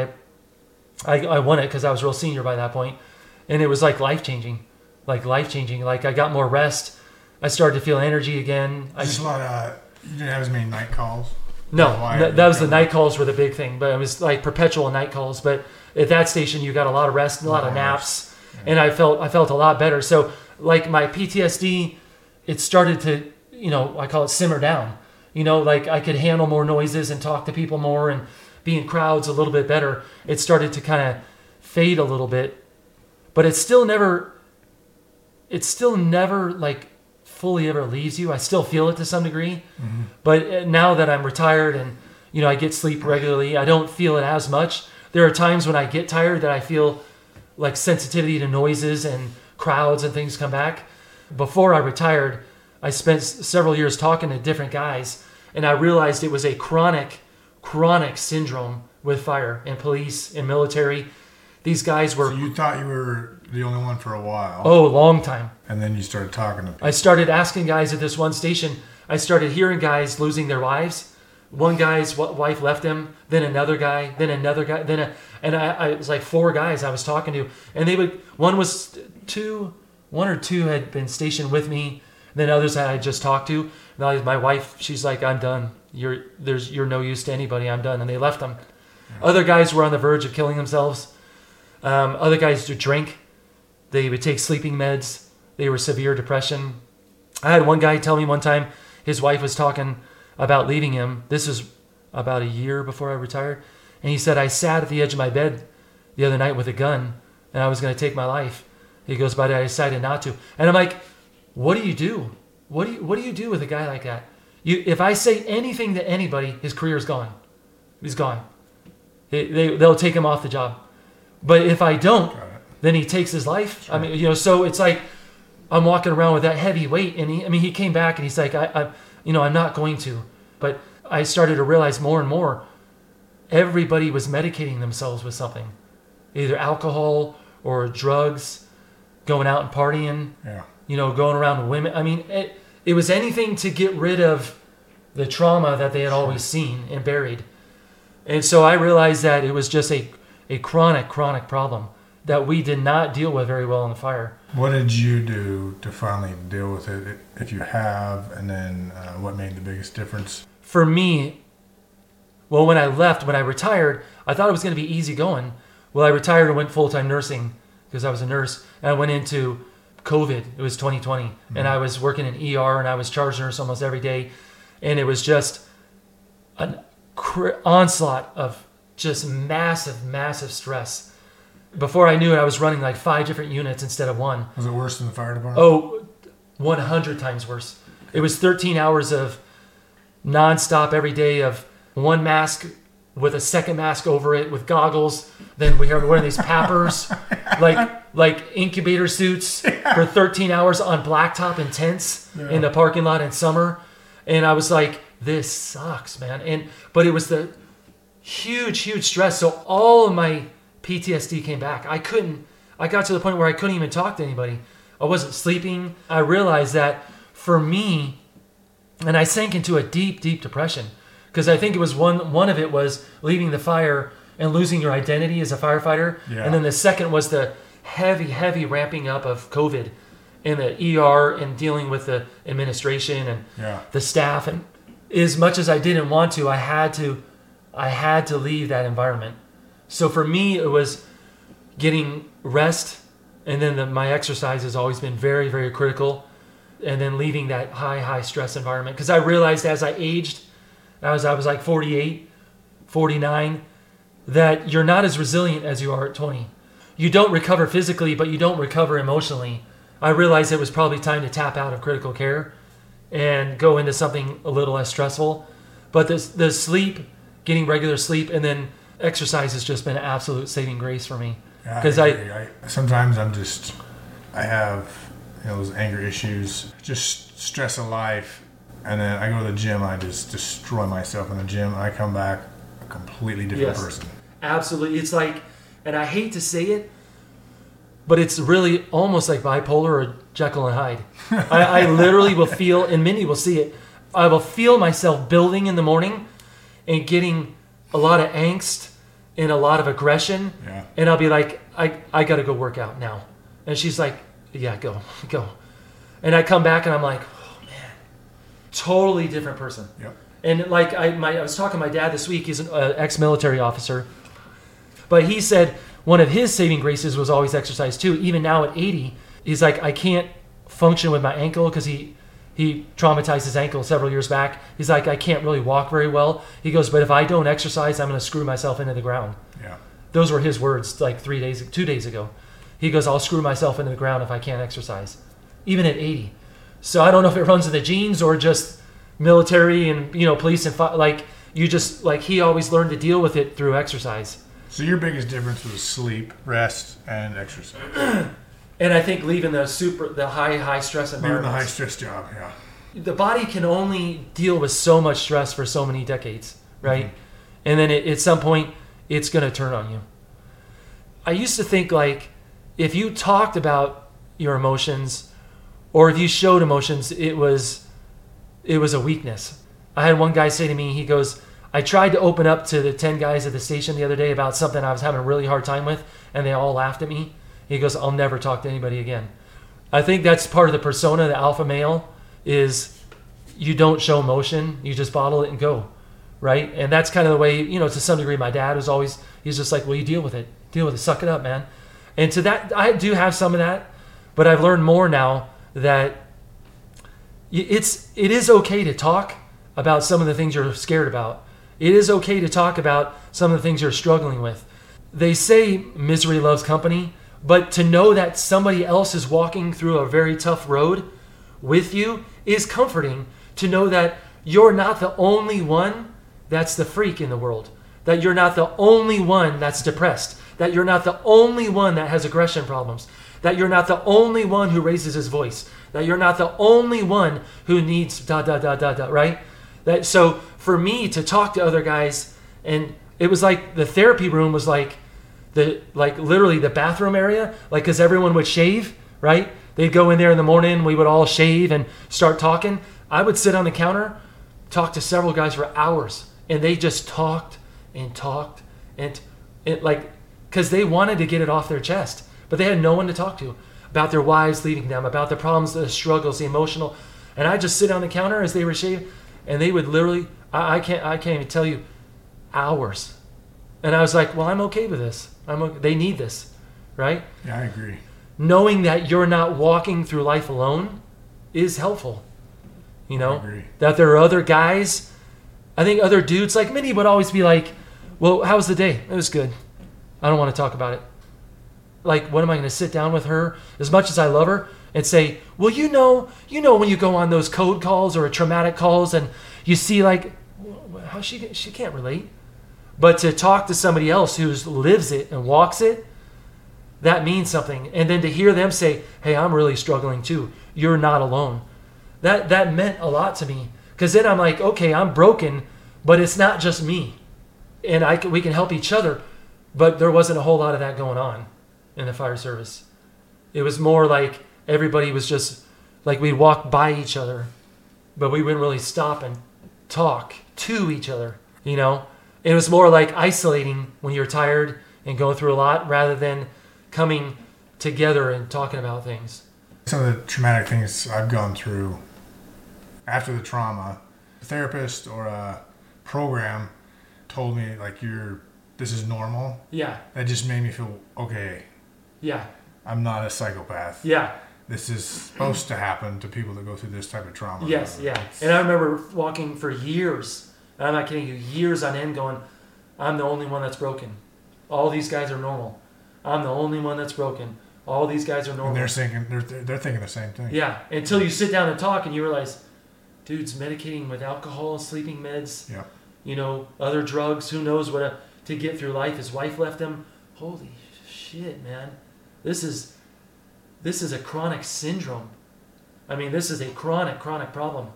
I, I won it because I was real senior by that point. And it was like life-changing, like life-changing. Like I got more rest. I started to feel energy again. I just a lot of, you didn't have as many night calls. No, no that was the night calls were the big thing, but it was like perpetual night calls. But at that station, you got a lot of rest and a lot of naps, yeah. and I felt I felt a lot better. So like my P T S D, it started to, you know, I call it simmer down. You know, like I could handle more noises and talk to people more and be in crowds a little bit better. It started to kind of fade a little bit, but it still never, it still never like. fully ever leaves you. I still feel it to some degree, mm-hmm. but now that I'm retired and, you know, I get sleep regularly, I don't feel it as much. There are times when I get tired that I feel like sensitivity to noises and crowds and things come back. Before I retired, I spent several years talking to different guys, and I realized it was a chronic, chronic syndrome with fire and police and military. These guys were... So you thought you were the only one for a while. Oh, a long time. And then you started talking to people. I started asking guys at this one station. I started hearing guys losing their wives. One guy's wife left him, then another guy, then another guy, then a... And I, I it was like four guys I was talking to. And they would... One was two... One or two had been stationed with me. Then others I had just talked to. And my wife, she's like, "I'm done. You're there's you're no use to anybody. I'm done." And they left them. Yeah. Other guys were on the verge of killing themselves. Um, other guys would drink. They would take sleeping meds. They were severe depression. I had one guy tell me one time his wife was talking about leaving him. This was about a year before I retired. And he said, "I sat at the edge of my bed the other night with a gun, and I was going to take my life." He goes, "But I decided not to." And I'm like, what do you do? What do you, what do you do with a guy like that? You, if I say anything to anybody, his career is gone. He's gone. They, they, they'll take him off the job. But if I don't, then he takes his life. Sure. I mean, you know, so it's like I'm walking around with that heavy weight. And he, I mean, he came back and he's like, I, I, you know, I'm not going to. But I started to realize more and more everybody was medicating themselves with something, either alcohol or drugs, going out and partying, yeah. you know, going around with women. I mean, it, it was anything to get rid of the trauma that they had sure. always seen and buried. And so I realized that it was just a... a chronic, chronic problem that we did not deal with very well in the fire. What did you do to finally deal with it, if you have, and then uh, what made the biggest difference? For me, well, when I left, when I retired, I thought it was going to be easy going. Well, I retired and went full-time nursing because I was a nurse, and I went into COVID. It was twenty twenty, mm-hmm. and I was working in E R, and I was charge nurse almost every day, and it was just an onslaught of just massive, massive stress. Before I knew it, I was running like five different units instead of one. Was it worse than the fire department? Oh, one hundred times worse. It was thirteen hours of nonstop every day of one mask with a second mask over it with goggles. Then we were wearing these pappers, like like incubator suits for thirteen hours on blacktop and tents yeah. in the parking lot in summer. And I was like, this sucks, man. And but it was the huge, huge stress. So all of my P T S D came back. I couldn't, I got to the point where I couldn't even talk to anybody. I wasn't sleeping. I realized that for me, and I sank into a deep, deep depression because I think it was one, one of it was leaving the fire and losing your identity as a firefighter. Yeah. And then the second was the heavy, heavy ramping up of COVID in the E R and dealing with the administration and yeah. the staff. And as much as I didn't want to, I had to, I had to leave that environment. So for me, it was getting rest. And then the, my exercise has always been very, very critical. And then leaving that high, high stress environment. Because I realized as I aged, as I was like forty-eight, forty-nine, that you're not as resilient as you are at twenty. You don't recover physically, but you don't recover emotionally. I realized it was probably time to tap out of critical care and go into something a little less stressful. But this, the sleep, getting regular sleep, and then exercise has just been an absolute saving grace for me. Because yeah, I, I, I... Sometimes I'm just... I have... You know, those anger issues, just stress of life, and then I go to the gym. I just destroy myself in the gym. I come back a completely different yes, person. Absolutely, it's like, and I hate to say it, but it's really almost like bipolar or Jekyll and Hyde. I, I literally will feel, and Mindy will see it. I will feel myself building in the morning, and getting a lot of angst and a lot of aggression, yeah. and I'll be like, I I gotta go work out now, and she's like. Yeah, go, go. And I come back and I'm like, oh, man, totally different person. Yep. And like I, my, I was talking to my dad this week. He's an uh, ex-military officer. But he said one of his saving graces was always exercise too. Even now at eighty, he's like, I can't function with my ankle because he, he traumatized his ankle several years back. He's like, I can't really walk very well. He goes, but if I don't exercise, I'm going to screw myself into the ground. Yeah. Those were his words like three days, two days ago. He goes, I'll screw myself into the ground if I can't exercise, even at eighty. So I don't know if it runs in the genes or just military and, you know, police and fi- like you just like he always learned to deal with it through exercise. So your biggest difference was sleep, rest, and exercise. And I think leaving the super the high high stress environment. Leaving the high stress job, yeah. The body can only deal with so much stress for so many decades, right? Mm-hmm. And then it, at some point, it's going to turn on you. I used to think like. If you talked about your emotions or if you showed emotions, it was it was a weakness. I had one guy say to me, he goes, I tried to open up to the ten guys at the station the other day about something I was having a really hard time with, and they all laughed at me. He goes, I'll never talk to anybody again. I think that's part of the persona, the alpha male, is you don't show emotion, you just bottle it and go, right? And that's kind of the way, you know, to some degree, my dad was always, he's just like, well, you deal with it, deal with it, suck it up, man. And to that, I do have some of that, but I've learned more now that it's it is okay to talk about some of the things you're scared about. It is okay to talk about some of the things you're struggling with. They say misery loves company, but to know that somebody else is walking through a very tough road with you is comforting. To know that you're not the only one that's the freak in the world, that you're not the only one that's depressed, that you're not the only one that has aggression problems, that you're not the only one who raises his voice, that you're not the only one who needs da, da, da, da, da, right? That, so for me to talk to other guys, and it was like the therapy room was like, the like literally the bathroom area, like because everyone would shave, right? They'd go in there in the morning, we would all shave and start talking. I would sit on the counter, talk to several guys for hours, and they just talked and talked and, and like, because they wanted to get it off their chest, but they had no one to talk to about their wives leaving them, about the problems, the struggles, the emotional. And I just sit on the counter as they were shaved, and they would literally, I, I can't I can't even tell you, hours. And I was like, well, I'm okay with this. I'm okay. They need this, right? Yeah, I agree. Knowing that you're not walking through life alone is helpful. You know, I agree. That there are other guys. I think other dudes, like Minnie would always be like, well, how was the day? It was good. I don't want to talk about it. Like, what am I going to sit down with her? As much as I love her, and say, well, you know, you know when you go on those code calls or traumatic calls and you see like, how she she can't relate. But to talk to somebody else who lives it and walks it, that means something. And then to hear them say, hey, I'm really struggling too. You're not alone. That that meant a lot to me. Because then I'm like, okay, I'm broken, but it's not just me. And I can, we can help each other. But there wasn't a whole lot of that going on in the fire service. It was more like everybody was just, like we'd walk by each other, but we wouldn't really stop and talk to each other, you know? It was more like isolating when you're tired and going through a lot rather than coming together and talking about things. Some of the traumatic things I've gone through after the trauma, a therapist or a program told me, like, you're, this is normal. Yeah. That just made me feel, okay. Yeah. I'm not a psychopath. Yeah. This is supposed to happen to people that go through this type of trauma. Yes, yeah. And I remember walking for years, and I'm not kidding you, years on end going, I'm the only one that's broken. All these guys are normal. I'm the only one that's broken. All these guys are normal. And they're thinking, they're, they're thinking the same thing. Yeah, until you sit down and talk and you realize, dude's medicating with alcohol, sleeping meds, yeah. you know, other drugs, who knows what a, to get through life. His wife left him. Holy shit, man. This is... This is a chronic syndrome. I mean, this is a chronic, chronic problem.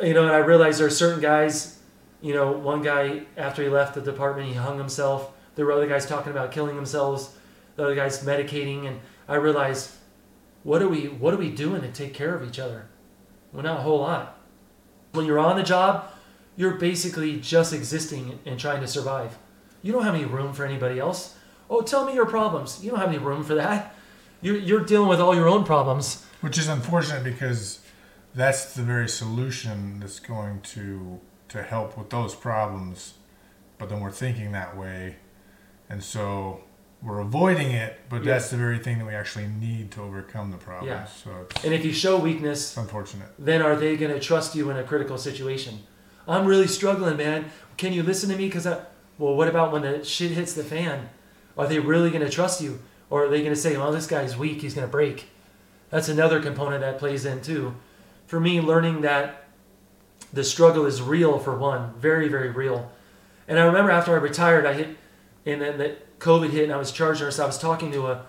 You know, and I realized there are certain guys, you know, one guy, after he left the department, he hung himself. There were other guys talking about killing themselves. The other guys medicating. And I realized, what are we, what are we doing to take care of each other? Well, not a whole lot. When you're on the job, you're basically just existing and trying to survive. You don't have any room for anybody else. Oh, tell me your problems. You don't have any room for that. You're, you're dealing with all your own problems. Which is unfortunate because that's the very solution that's going to to help with those problems. But then we're thinking that way. And so we're avoiding it, but yeah. that's the very thing that we actually need to overcome the problem. Yeah. So it's, and if you show weakness, it's unfortunate. Then are they going to trust you in a critical situation? I'm really struggling, man. Can you listen to me? Because I, well, what about when the shit hits the fan? Are they really going to trust you? Or are they going to say, well, this guy's weak, he's going to break? That's another component that plays in, too. For me, learning that the struggle is real, for one, very, very real. And I remember after I retired, I hit, and then the COVID hit, and I was charge nurse. I was talking to a,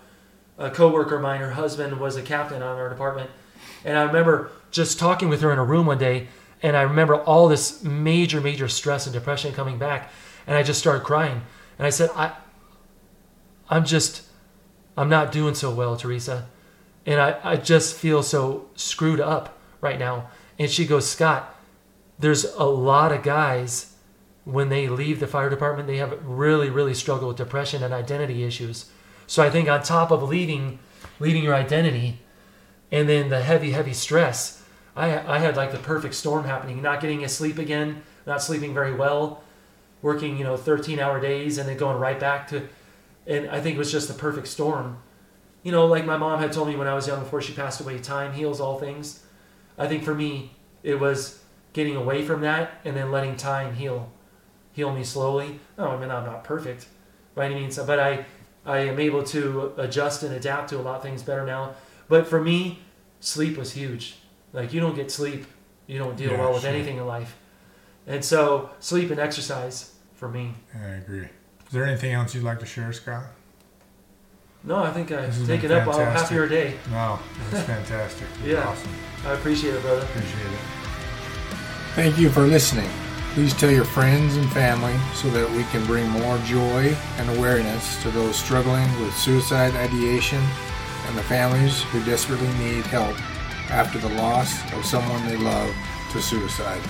a coworker of mine. Her husband was a captain on our department. And I remember just talking with her in a room one day, and I remember all this major, major stress and depression coming back, and I just started crying. And I said, I, I'm just... I'm not doing so well, Teresa. And I, I just feel so screwed up right now. And she goes, Scott, there's a lot of guys, when they leave the fire department, they have really, really struggled with depression and identity issues. So I think on top of leaving, leaving your identity and then the heavy, heavy stress, I, I had like the perfect storm happening. Not getting a sleep again, not sleeping very well, working, you know, thirteen-hour days and then going right back to... And I think it was just the perfect storm. You know, like my mom had told me when I was young before she passed away, time heals all things. I think for me, it was getting away from that and then letting time heal. Heal me slowly. No, I mean, I'm not perfect by any means. But I, I am able to adjust and adapt to a lot of things better now. But for me, sleep was huge. Like, you don't get sleep. You don't deal yeah, well with sure. anything in life. And so sleep and exercise for me. I agree. Is there anything else you'd like to share, Scott? No, I think I've taken up all half your day. No, that's fantastic. Yeah. Awesome. I appreciate it, brother. Appreciate it. Thank you for listening. Please tell your friends and family so that we can bring more joy and awareness to those struggling with suicide ideation and the families who desperately need help after the loss of someone they love to suicide.